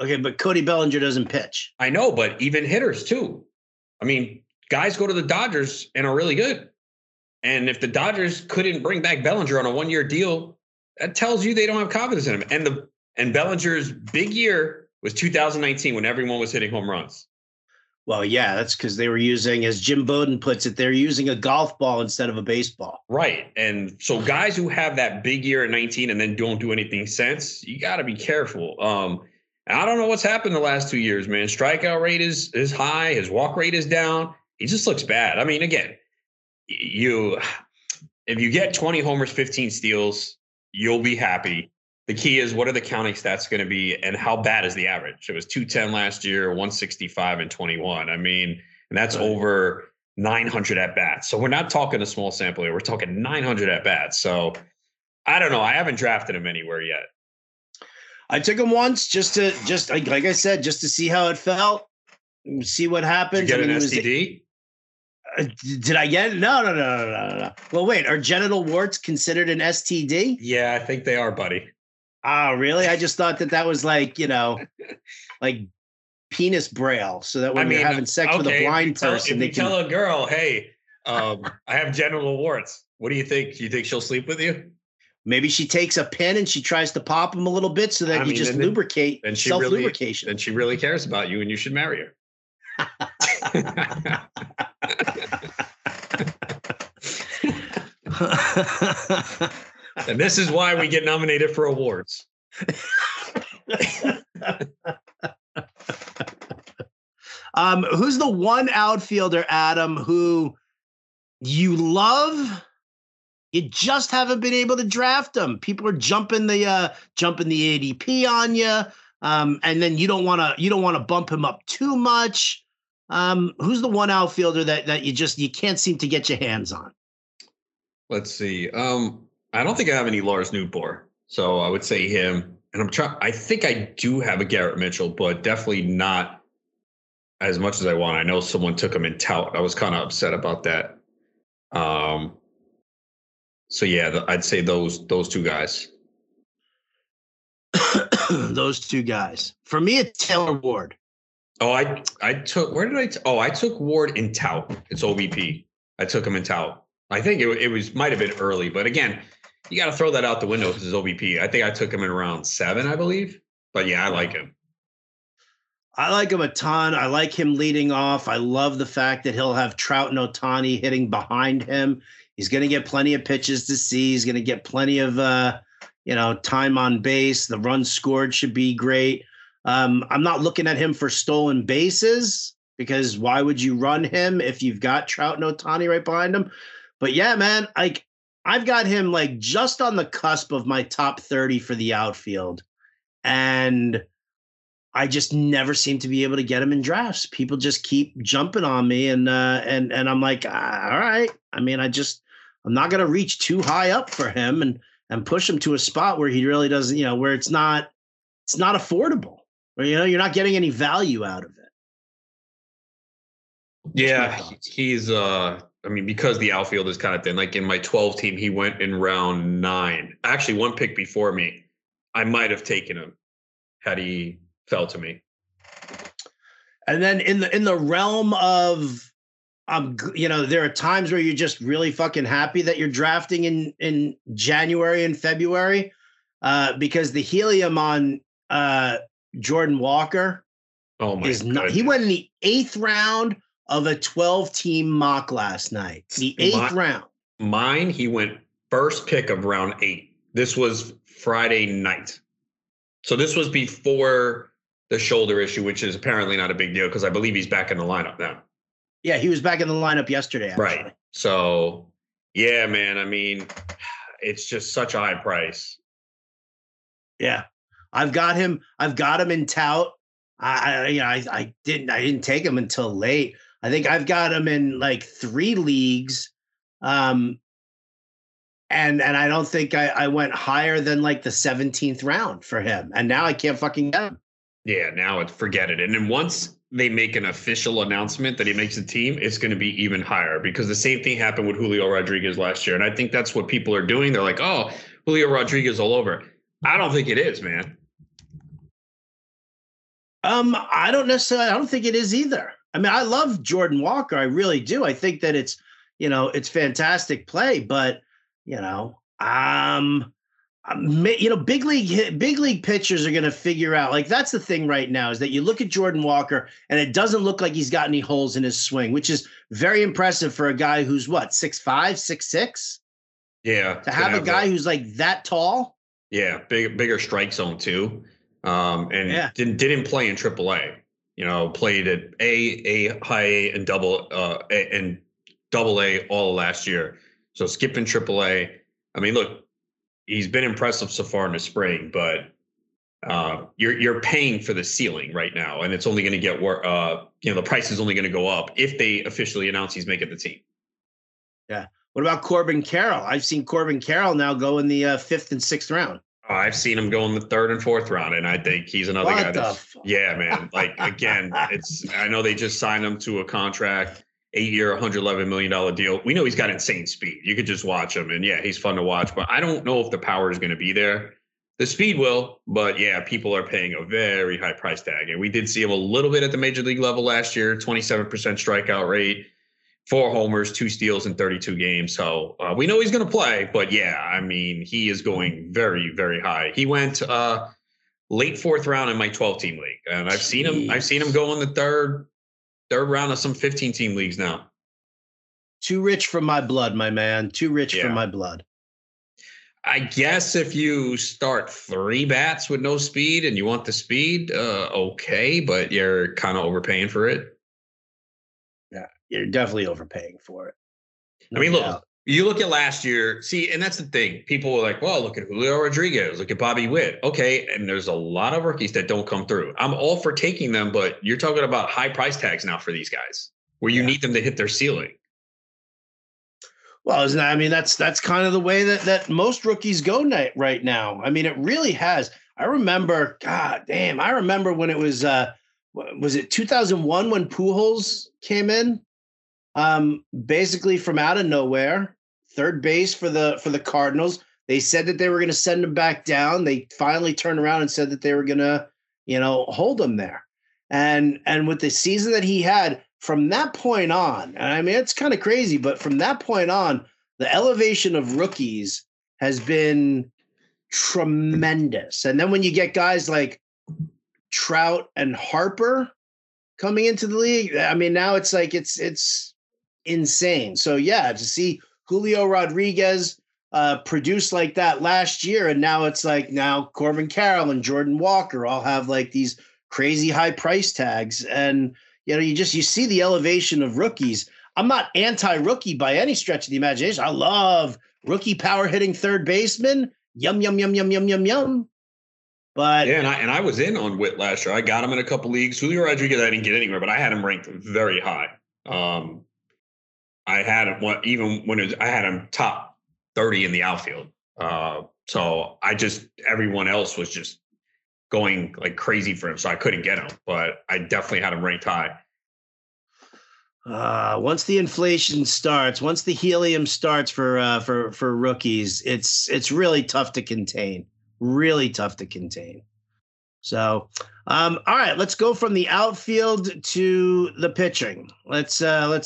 Okay, but Cody Bellinger doesn't pitch. I know, but even hitters too. I mean, guys go to the Dodgers and are really good. And if the Dodgers couldn't bring back Bellinger on a one-year deal, that tells you they don't have confidence in him. And Bellinger's big year was 2019, when everyone was hitting home runs. Well, yeah, that's because they were using, as Jim Bowden puts it, they're using a golf ball instead of a baseball. Right. And so guys who have that big year at 19 and then don't do anything since, you got to be careful. I don't know what's happened the last 2 years, man. Strikeout rate is high. His walk rate is down. He just looks bad. I mean, again, if you get 20 homers, 15 steals, you'll be happy. The key is, what are the counting stats going to be and how bad is the average? It was 210 last year, 165 and 21. I mean, and that's over 900 at bats. So we're not talking a small sample here. We're talking 900 at bats. So I don't know. I haven't drafted him anywhere yet. I took him once just like I said, just to see how it felt, see what happens. Did you get an STD? Did I get it? No. Well, wait, are genital warts considered an STD? Yeah, I think they are, buddy. Oh, really? I just thought that was like, you know, like penis braille. So that when you're having sex with a blind person, if they can tell a girl, hey, I have genital warts. What do you think? Do you think she'll sleep with you? Maybe she takes a pin and she tries to pop him a little bit so that lubricate and self-lubrication. Really, and she really cares about you and you should marry her. And this is why we get nominated for awards. Who's the one outfielder, Adam, who you love? You just haven't been able to draft them. People are jumping the ADP on you, and then you don't want to bump him up too much. Who's the one outfielder that you can't seem to get your hands on? Let's see. I don't think I have any Lars Nootbaar, so I would say him. And I think I do have a Garrett Mitchell, but definitely not as much as I want. I know someone took him in Tout. I was kind of upset about that. So yeah, I'd say those two guys. Those two guys. For me, it's Taylor Ward. Oh, I took Ward in Tout. It's OBP. I took him in Tout. I think it might have been early, but again, you got to throw that out the window because it's OBP. I think I took him in round 7, I believe. But yeah, I like him. I like him a ton. I like him leading off. I love the fact that he'll have Trout and Ohtani hitting behind him. He's going to get plenty of pitches to see. He's going to get plenty of, time on base. The runs scored should be great. I'm not looking at him for stolen bases because why would you run him if you've got Trout and Ohtani right behind him? But yeah, man, like I've got him like just on the cusp of my top 30 for the outfield. And I just never seem to be able to get him in drafts. People just keep jumping on me and I'm like, all right. I mean, I'm not going to reach too high up for him and push him to a spot where he really doesn't, where it's not affordable or, you're not getting any value out of it. Yeah, he's because the outfield is kind of thin, like in my 12 team, he went in round 9. Actually, one pick before me, I might have taken him had he fell to me. And then in the realm of, you know, there are times where you're just really fucking happy that you're drafting in January and February, because the helium on Jordan Walker is not. He went in the 8th round of a 12-team mock last night. The 8th round. Mine, he went first pick of round 8. This was Friday night. So this was before the shoulder issue, which is apparently not a big deal because I believe he's back in the lineup now. Yeah, he was back in the lineup yesterday, actually. Right. So, yeah, man, I mean, it's just such a high price. Yeah. I've got him in tout. I didn't take him until late. I think I've got him in like 3 leagues. And I don't think I went higher than like the 17th round for him. And now I can't fucking get him. Yeah, now forget it. And then once they make an official announcement that he makes the team, it's going to be even higher because the same thing happened with Julio Rodríguez last year. And I think that's what people are doing. They're like, oh, Julio Rodríguez all over. I don't think it is, man. I don't think it is either. I mean, I love Jordan Walker. I really do. I think that it's, you know, it's fantastic play, but you know, you know, big league pitchers are going to figure out, like, that's the thing right now is that you look at Jordan Walker and it doesn't look like he's got any holes in his swing, which is very impressive for a guy who's what, 6'5", 6'6"? Yeah. To have a guy who's like that tall. Yeah, bigger strike zone too, didn't play in AAA. You know, played at A, high A, and double A all last year. So skipping AAA. I mean, look, he's been impressive so far in the spring, but you're paying for the ceiling right now, and it's only going to get worse. You know, the price is only going to go up if they officially announce he's making the team. Yeah. What about Corbin Carroll? I've seen Corbin Carroll now go in the 5th and 6th round. I've seen him go in the 3rd and 4th round, and I think he's another guy that's – yeah, man. Like, again, I know they just signed him to a contract, 8-year, $111 million deal. We know he's got insane speed. You could just watch him, and, yeah, he's fun to watch. But I don't know if the power is going to be there. The speed will, but, yeah, people are paying a very high price tag. And we did see him a little bit at the major league level last year, 27% strikeout rate. 4 homers, 2 steals in 32 games. So we know he's going to play, but yeah, I mean, he is going very, very high. He went late 4th round in my 12-team league, and I've seen him. I've seen him go in the third round of some 15-team leagues now. Too rich for my blood, my man. Too rich for my blood. I guess if you start 3 bats with no speed and you want the speed, okay, but you're kind of overpaying for it. You're definitely overpaying for it. No, I mean, look, you look at last year. See, and that's the thing. People were like, well, look at Julio Rodríguez. Look at Bobby Witt. Okay, and there's a lot of rookies that don't come through. I'm all for taking them, but you're talking about high price tags now for these guys where you need them to hit their ceiling. Well, isn't that, I mean, that's kind of the way that most rookies go right now. I mean, it really has. I remember when it was it 2001 when Pujols came in? Basically from out of nowhere, third base for the Cardinals. They said that they were going to send him back down. They finally turned around and said that they were going to, you know, hold him there. And with the season that he had from that point on, and I mean, it's kind of crazy, but from that point on, the elevation of rookies has been tremendous. And then when you get guys like Trout and Harper coming into the league, I mean, now it's like, it's insane. So yeah, to see Julio Rodríguez produce like that last year, and now it's like now Corbin Carroll and Jordan Walker all have like these crazy high price tags, and you know you see the elevation of rookies. I'm not anti-rookie by any stretch of the imagination. I love rookie power hitting third baseman. Yum yum yum yum yum yum yum. But yeah, and I was in on Witt last year. I got him in a couple leagues. Julio Rodríguez, I didn't get anywhere, but I had him ranked very high. I had him, even when I had him top 30 in the outfield. So everyone else was just going like crazy for him. So I couldn't get him, but I definitely had him ranked high. Once the inflation starts, once the helium starts for rookies, it's really tough to contain. So, all right, let's go from the outfield to the pitching. Let's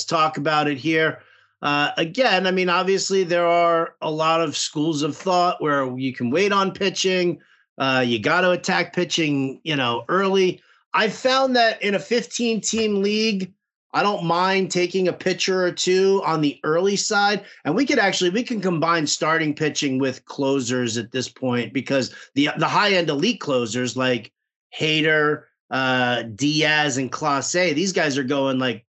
talk about it here. Again, I mean, obviously there are a lot of schools of thought where you can wait on pitching. You got to attack pitching, you know, early. I found that in a 15-team league, I don't mind taking a pitcher or two on the early side. And we can combine starting pitching with closers at this point, because the high-end elite closers like Hader, Diaz, and Clase, these guys are going like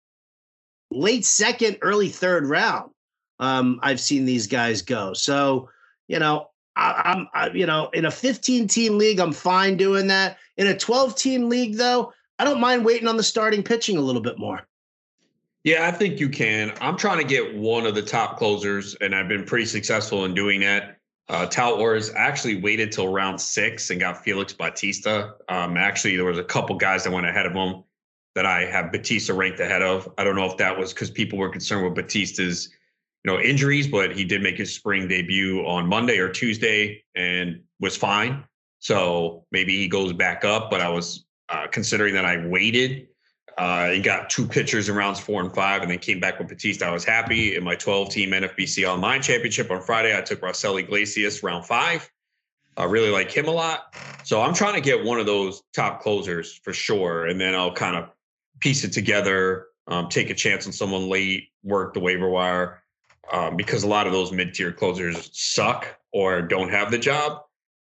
late second, early third round. I've seen these guys go. So, you know, I'm in a 15-team league, I'm fine doing that. In a 12-team league, though, I don't mind waiting on the starting pitching a little bit more. Yeah, I think you can. I'm trying to get one of the top closers, and I've been pretty successful in doing that. Tout Wars actually waited till round 6 and got Felix Bautista. Actually, there was a couple guys that went ahead of him that I have Bautista ranked ahead of. I don't know if that was because people were concerned with Bautista's, you know, injuries, but he did make his spring debut on Monday or Tuesday and was fine. So maybe he goes back up, but I was considering that I waited. And got two pitchers in rounds 4 and 5, and then came back with Bautista. I was happy. In my 12-team NFBC Online Championship on Friday, I took Raisel Iglesias round 5. I really like him a lot. So I'm trying to get one of those top closers for sure, and then I'll kind of piece it together, take a chance on someone late, work the waiver wire, because a lot of those mid-tier closers suck or don't have the job.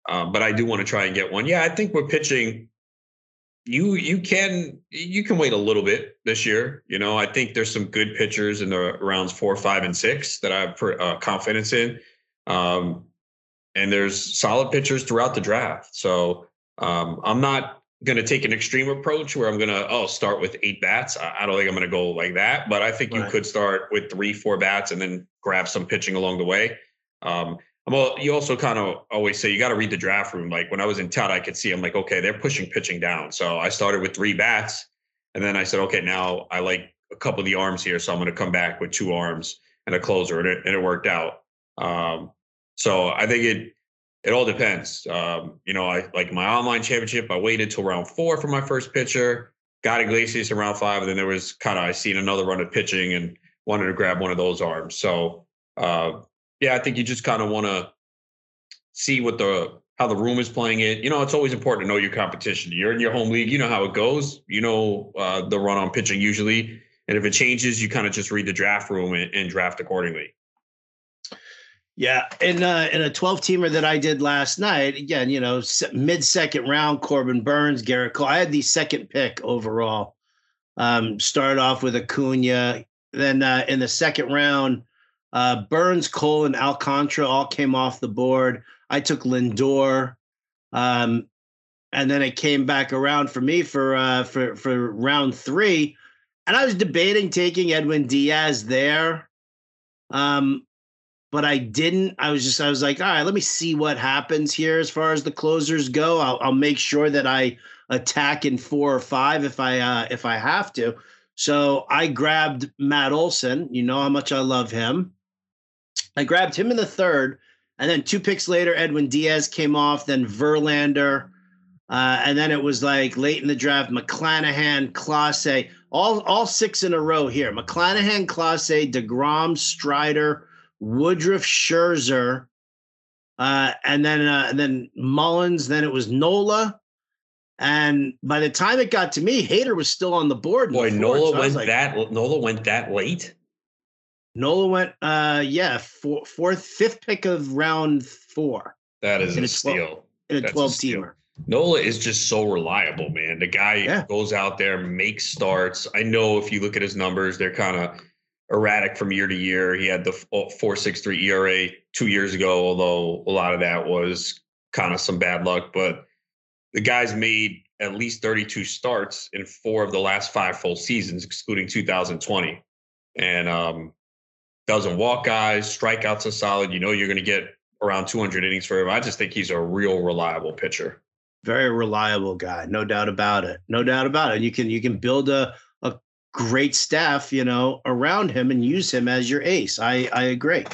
But I do want to try and get one. Yeah, I think we're pitching – You can wait a little bit this year. You know, I think there's some good pitchers in the rounds 4, 5, and 6 that I have confidence in. And there's solid pitchers throughout the draft. So I'm not going to take an extreme approach where I'm going to, start with 8 bats. I don't think I'm going to go like that, but I think you could start with 3, 4 bats and then grab some pitching along the way. You also kind of always say you got to read the draft room. Like when I was in Tout, I could see, I'm like, okay, they're pushing pitching down. So I started with 3 bats, and then I said, okay, now I like a couple of the arms here. So I'm going to come back with 2 arms and a closer, and it worked out. So I think it all depends. I like my online championship, I waited till round 4 for my first pitcher, got Iglesias in round 5. And then there was I seen another run of pitching and wanted to grab one of those arms. So, yeah, I think you just kind of want to see how the room is playing it. You know, it's always important to know your competition. You're in your home league. You know how it goes. You know the run on pitching usually. And if it changes, you kind of just read the draft room and draft accordingly. Yeah, and in a 12-teamer that I did last night, again, you know, mid-second round, Corbin Burns, Garrett Cole. I had the second pick overall. Started off with Acuña. Then in the second round, Burns, Cole, and Alcantara all came off the board. I took Lindor, and then it came back around for me for round 3, and I was debating taking Edwin Diaz there, but I didn't. I was like, all right, let me see what happens here as far as the closers go. I'll make sure that I attack in 4 or 5 if I have to. So I grabbed Matt Olson. You know how much I love him. I grabbed him in the 3rd, and then 2 picks later, Edwin Diaz came off, then Verlander. And then it was like late in the draft, McClanahan, Clase, all 6 in a row here. McClanahan, Clase, DeGrom, Strider, Woodruff, Scherzer, and then Mullins. Then it was Nola. And by the time it got to me, Hader was still on the board. Boy, Nola went that late. Nola went, fifth pick of round 4. That is a steal. In a 12-teamer. Nola is just so reliable, man. The guy goes out there, makes starts. I know if you look at his numbers, they're kind of erratic from year to year. He had the 4.63 ERA 2 years ago, although a lot of that was kind of some bad luck, but the guy's made at least 32 starts in 4 of the last 5 full seasons, excluding 2020. And doesn't walk guys, strikeouts are solid. You know you're going to get around 200 innings for him. I just think he's a real reliable pitcher. Very reliable guy, no doubt about it. You can build a great staff, you know, around him and use him as your ace. I agree.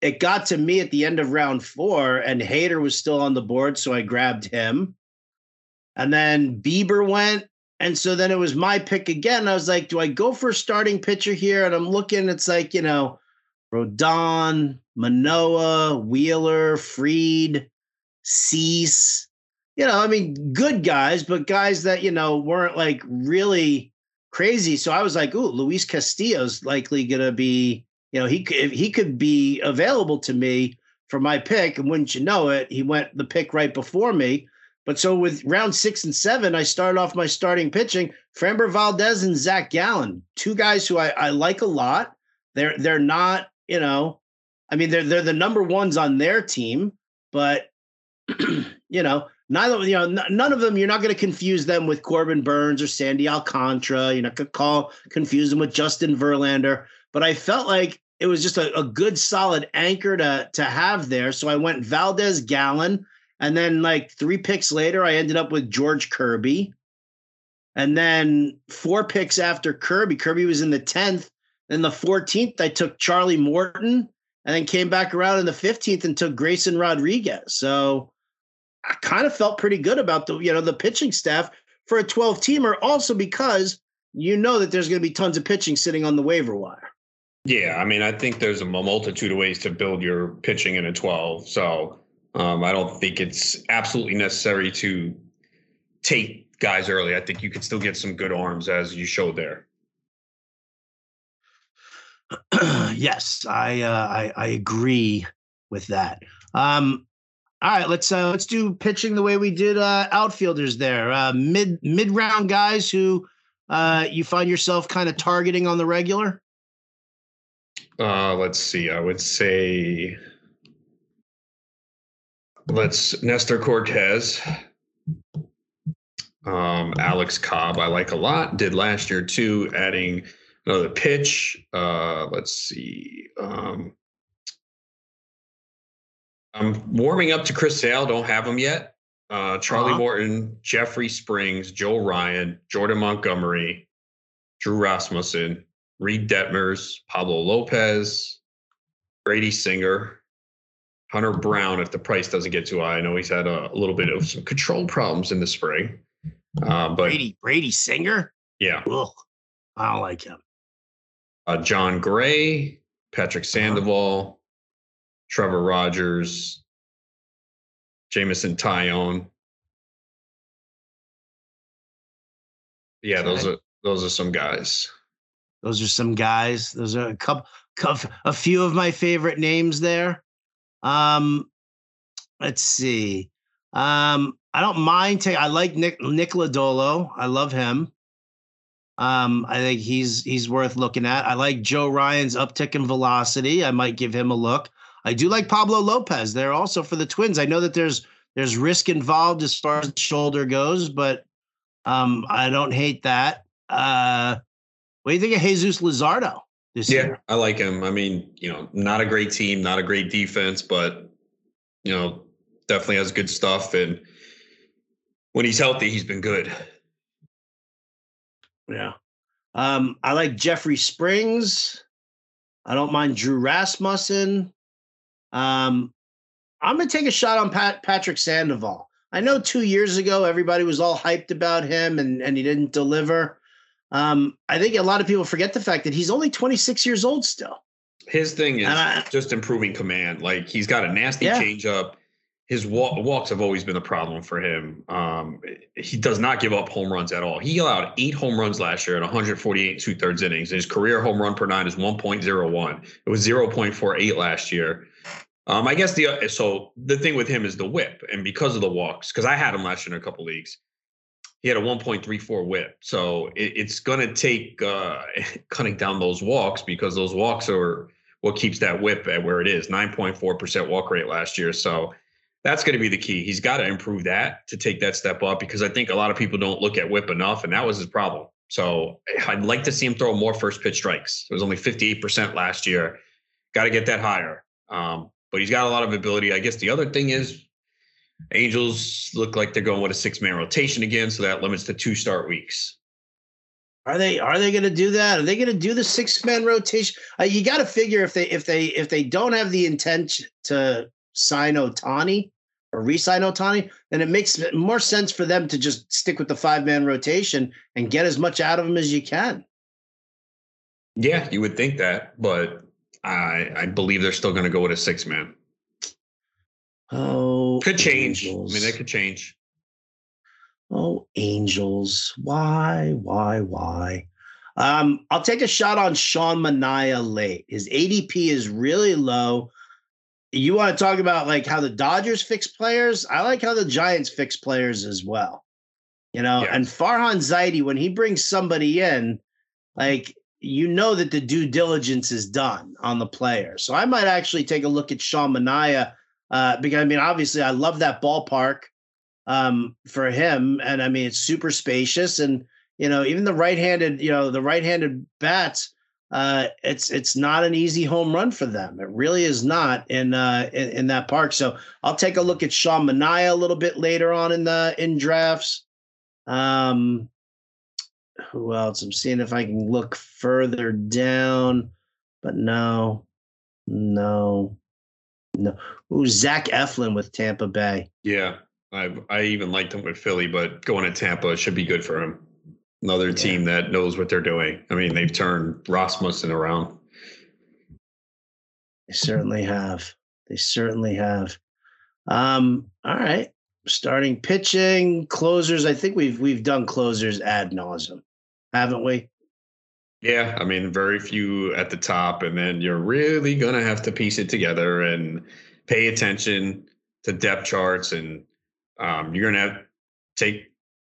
It got to me at the end of round 4, and Hader was still on the board, so I grabbed him. And then Bieber went. And so then it was my pick again. I was like, do I go for a starting pitcher here? And I'm looking, it's like, you know, Rodon, Manoah, Wheeler, Fried, Cease, you know, I mean, good guys, but guys that, you know, weren't like really crazy. So I was like, ooh, Luis Castillo's likely going to be, you know, he could be available to me for my pick. And wouldn't you know it, he went the pick right before me. But so with round 6 and 7, I started off my starting pitching, Framber Valdez and Zach Gallen, two guys who I like a lot. They're not, you know, I mean, they're the number ones on their team, but you know, none of them, you're not going to confuse them with Corbin Burns or Sandy Alcantara. You're not going to confuse them with Justin Verlander, but I felt like it was just a good solid anchor to have there. So I went Valdez, Gallen, and then like 3 picks later, I ended up with George Kirby. And then 4 picks after Kirby was in the 10th. Then the 14th, I took Charlie Morton, and then came back around in the 15th and took Grayson Rodriguez. So I kind of felt pretty good about the pitching staff for a 12-teamer, also because you know that there's going to be tons of pitching sitting on the waiver wire. Yeah, I mean, I think there's a multitude of ways to build your pitching in a 12. So I don't think it's absolutely necessary to take guys early. I think you could still get some good arms, as you showed there. Yes, I agree with that. All right, let's do pitching the way we did outfielders there. Mid-round guys who you find yourself kind of targeting on the regular? Let's see. I would say Nestor Cortez, Alex Cobb I like a lot, did last year too, adding another pitch. Let's see. I'm warming up to Chris Sale. Don't have him yet. Charlie Morton, Jeffrey Springs, Joe Ryan, Jordan Montgomery, Drew Rasmussen, Reed Detmers, Pablo Lopez, Brady Singer, Hunter Brown, if the price doesn't get too high. I know he's had a little bit of some control problems in the spring. But Brady Singer? Yeah. Ugh, I don't like him. John Gray, Patrick Sandoval, Trevor Rogers, Jamison Tyone. Yeah, okay. Those are some guys. Those are some guys. Those are a few of my favorite names there. Let's see. I don't mind I like Nick Lodolo. I love him. I think he's worth looking at. I like Joe Ryan's uptick in velocity. I might give him a look. I do like Pablo Lopez. They're also for the Twins. I know that there's risk involved as far as the shoulder goes, but I don't hate that. What do you think of Jesus Luzardo this year? I like him. I mean, you know, not a great team, not a great defense, but you know, definitely has good stuff. And when he's healthy, he's been good. Yeah. I like Jeffrey Springs. I don't mind Drew Rasmussen. I'm going to take a shot on Patrick Sandoval. I know 2 years ago, everybody was all hyped about him and he didn't deliver. I think a lot of people forget the fact that he's only 26 years old still. His thing is just improving command. Like he's got a nasty changeup. His walks have always been a problem for him. He does not give up home runs at all. He allowed 8 home runs last year at 148 2/3 innings. His career home run per nine is 1.01. It was 0.48 last year. I guess the thing with him is the whip, and because of the walks, because I had him last year in a couple leagues, he had a 1.34 whip. So it's going to take cutting down those walks, because those walks are what keeps that whip at where it is, 9.4% walk rate last year. So that's going to be the key. He's got to improve that to take that step up, because I think a lot of people don't look at whip enough, and that was his problem. So I'd like to see him throw more first pitch strikes. It was only 58% last year. Got to get that higher. But he's got a lot of ability. I guess the other thing is Angels look like they're going with a 6-man rotation again, so that limits the 2 start weeks. Are they going to do that? Are they going to do the 6-man rotation? You got to figure if they don't have the intent to sign Ohtani, or re-sign Otani, then it makes more sense for them to just stick with the five-man rotation and get as much out of them as you can. Yeah, you would think that, but I believe they're still going to go with a six-man. Oh, could change. Angels. I mean, that could change. Oh, Angels. Why? I'll take a shot on Sean Manaea late. His ADP is really low. You want to talk about like how the Dodgers fix players? I like how the Giants fix players as well. You know, yeah. And Farhan Zaidi, when he brings somebody in, like, you know that the due diligence is done on the player. So I might actually take a look at Sean Manaea because, I mean, obviously I love that ballpark for him. And I mean, it's super spacious. And, you know, even the right-handed bats, it's not an easy home run for them. It really is not in that park. So I'll take a look at Sean Manaea a little bit later on in drafts. Who else? I'm seeing if I can look further down, but no. Ooh, Zach Eflin with Tampa Bay. Yeah, I even liked him with Philly, but going to Tampa should be good for him. Another team that knows what they're doing. I mean, they've turned Rasmussen around. They certainly have. All right. Starting pitching, closers. I think we've done closers ad nauseum, haven't we? Yeah. I mean, very few at the top, and then you're really going to have to piece it together and pay attention to depth charts. And you're going to have to take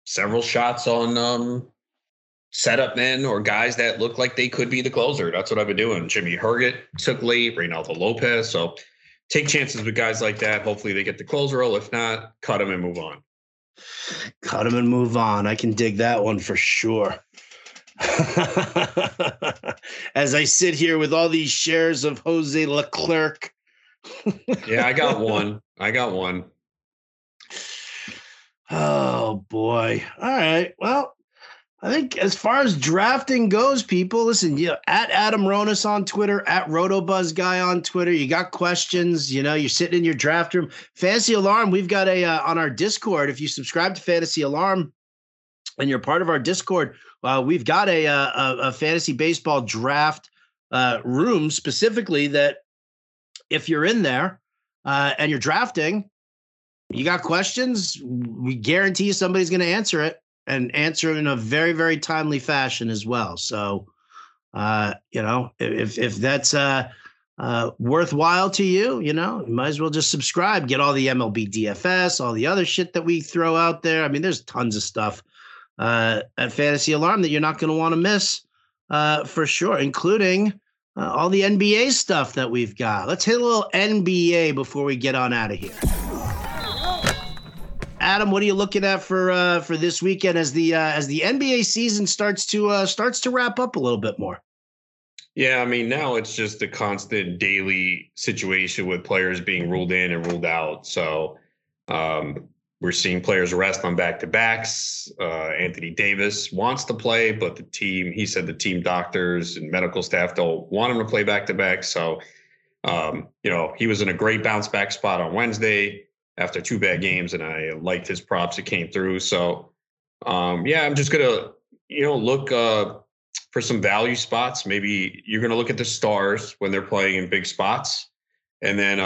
several shots on setup men or guys that look like they could be the closer. That's what I've been doing. Jimmy Herget took late, Reynaldo Lopez. So take chances with guys like that. Hopefully they get the closer role. If not, cut them and move on. I can dig that one for sure. As I sit here with all these shares of Jose Leclerc. Yeah, I got one. Oh, boy. All right. Well, I think as far as drafting goes, people, listen, you know, at Adam Ronis on Twitter, at RotoBuzzGuy on Twitter. You got questions, you know, you're sitting in your draft room. Fantasy Alarm, we've got a on our Discord. If you subscribe to Fantasy Alarm and you're part of our Discord, we've got a fantasy baseball draft room specifically that if you're in there and you're drafting, you got questions, we guarantee you somebody's going to answer it and answer it in a very, very timely fashion as well. So, you know, if that's worthwhile to you, you know, you might as well just subscribe, get all the MLB DFS, all the other shit that we throw out there. I mean, there's tons of stuff at Fantasy Alarm that you're not going to want to miss for sure, including all the NBA stuff that we've got. Let's hit a little NBA before we get on out of here. Adam, what are you looking at for this weekend as the NBA season starts to wrap up a little bit more? Yeah, I mean, now it's just the constant daily situation with players being ruled in and ruled out. So we're seeing players rest on back-to-backs. Anthony Davis wants to play, but the team doctors and medical staff don't want him to play back-to-back. So, you know, he was in a great bounce-back spot on Wednesday after two bad games, and I liked his props. It came through. So, yeah, I'm just going to, you know, look for some value spots. Maybe you're going to look at the stars when they're playing in big spots. And then,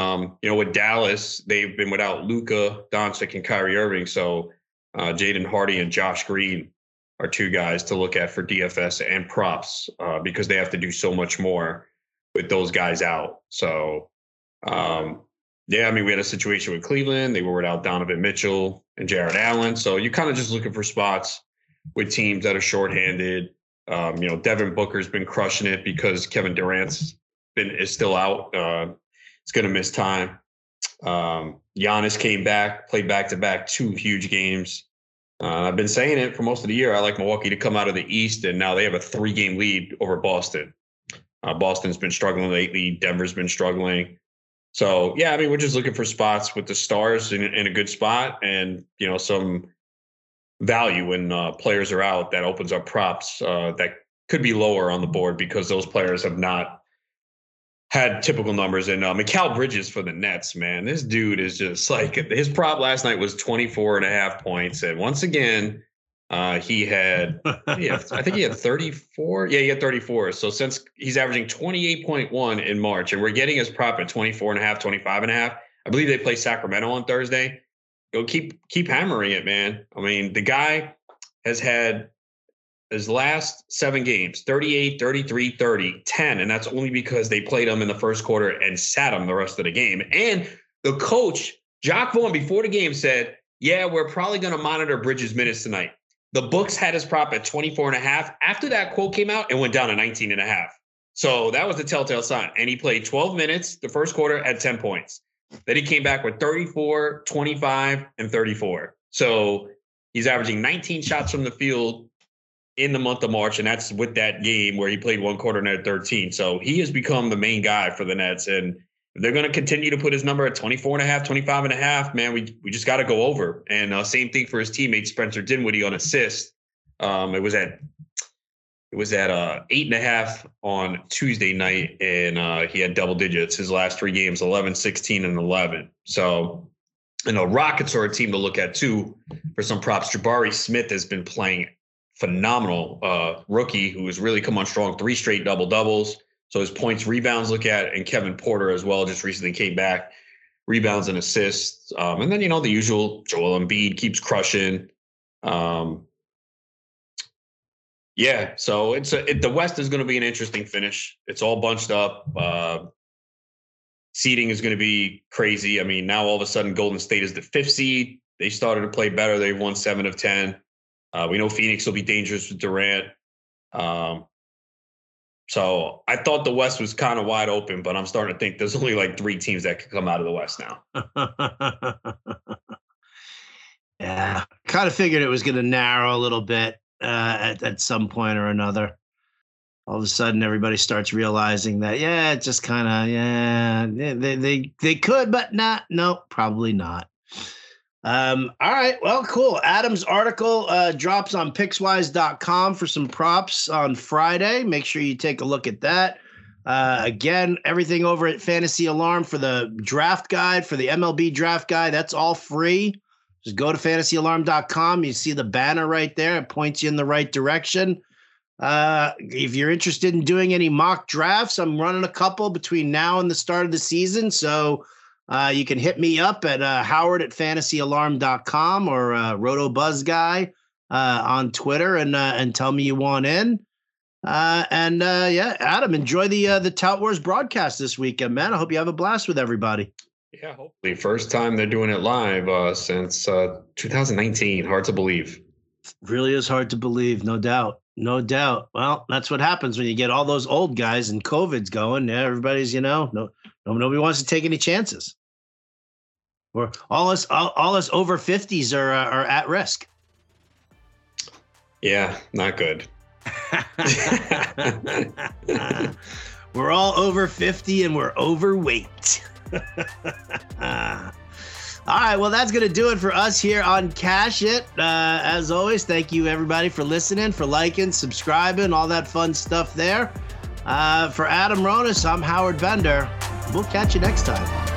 you know, with Dallas, they've been without Luka Doncic and Kyrie Irving. So Jaden Hardy and Josh Green are two guys to look at for DFS and props because they have to do so much more with those guys out. So, yeah, I mean, we had a situation with Cleveland. They were without Donovan Mitchell and Jared Allen. So you're kind of just looking for spots with teams that are shorthanded. You know, Devin Booker's been crushing it because Kevin Durant's is still out. He's going to miss time. Giannis came back, played back-to-back two huge games. I've been saying it for most of the year. I like Milwaukee to come out of the East, and now they have a three-game lead over Boston. Boston's been struggling lately. Denver's been struggling. So, yeah, I mean, we're just looking for spots with the stars in a good spot and, you know, some value when players are out. That opens up props that could be lower on the board because those players have not had typical numbers. And Mikal Bridges for the Nets, man, this dude is just like, his prop last night was 24 and a half points. And once again, he had 34. Yeah, he had 34. So since he's averaging 28.1 in March, and we're getting his prop at 24 and a half, 25 and a half. I believe they play Sacramento on Thursday. Go keep hammering it, man. I mean, the guy has had his last seven games, 38, 33, 30, 10. And that's only because they played him in the first quarter and sat him the rest of the game. And the coach, Jacques Vaughn, before the game said, yeah, we're probably going to monitor Bridges' minutes tonight. The books had his prop at 24 and a half. After that quote came out, it went down to 19 and a half. So that was the telltale sign. And he played 12 minutes the first quarter at 10 points. Then he came back with 34, 25, and 34. So he's averaging 19 shots from the field in the month of March, and that's with that game where he played one quarter and had 13. So he has become the main guy for the Nets, and they're going to continue to put his number at 24 and a half, 25 and a half, man. We just got to go over. And same thing for his teammate, Spencer Dinwiddie, on assists. It was at 8.5 on Tuesday night, and he had double digits his last three games, 11, 16, and 11. So, and the Rockets are a team to look at too for some props. Jabari Smith has been playing phenomenal, rookie who has really come on strong, three straight double-doubles. So his points, rebounds, look at, and Kevin Porter as well, just recently came back, rebounds and assists. And then, the usual, Joel Embiid keeps crushing. Yeah, so the West is going to be an interesting finish. It's all bunched up. Seeding is going to be crazy. I mean, now all of a sudden Golden State is the 5th seed. They started to play better. They've won 7 of 10. We know Phoenix will be dangerous with Durant. So I thought the West was kind of wide open, but I'm starting to think there's only like 3 teams that could come out of the West now. Yeah, kind of figured it was going to narrow a little bit. At some point or another, all of a sudden everybody starts realizing that, yeah, it just kind of, they could, but not, no, probably not. All right, well, cool. Adam's article drops on PicksWise.com for some props on Friday. Make sure you take a look at that. Again, everything over at Fantasy Alarm for the draft guide, for the MLB draft guide, that's all free. Just go to fantasyalarm.com. You see the banner right there. It points you in the right direction. If you're interested in doing any mock drafts, I'm running a couple between now and the start of the season. So you can hit me up at howard@fantasyalarm.com or RotoBuzzGuy on Twitter and tell me you want in. Adam, enjoy the Tout Wars broadcast this weekend, man. I hope you have a blast with everybody. Yeah, hopefully. First time they're doing it live since 2019. Hard to believe. Really is hard to believe, no doubt. No doubt. Well, that's what happens when you get all those old guys and COVID's going. Yeah, everybody's, nobody wants to take any chances. Or all us over 50s are at risk. Yeah, not good. We're all over 50 and we're overweight. All right, well, that's gonna do it for us here on Cash It. As always, thank you everybody for listening, for liking, subscribing, all that fun stuff there. For Adam Ronis, I'm Howard Bender. We'll catch you next time.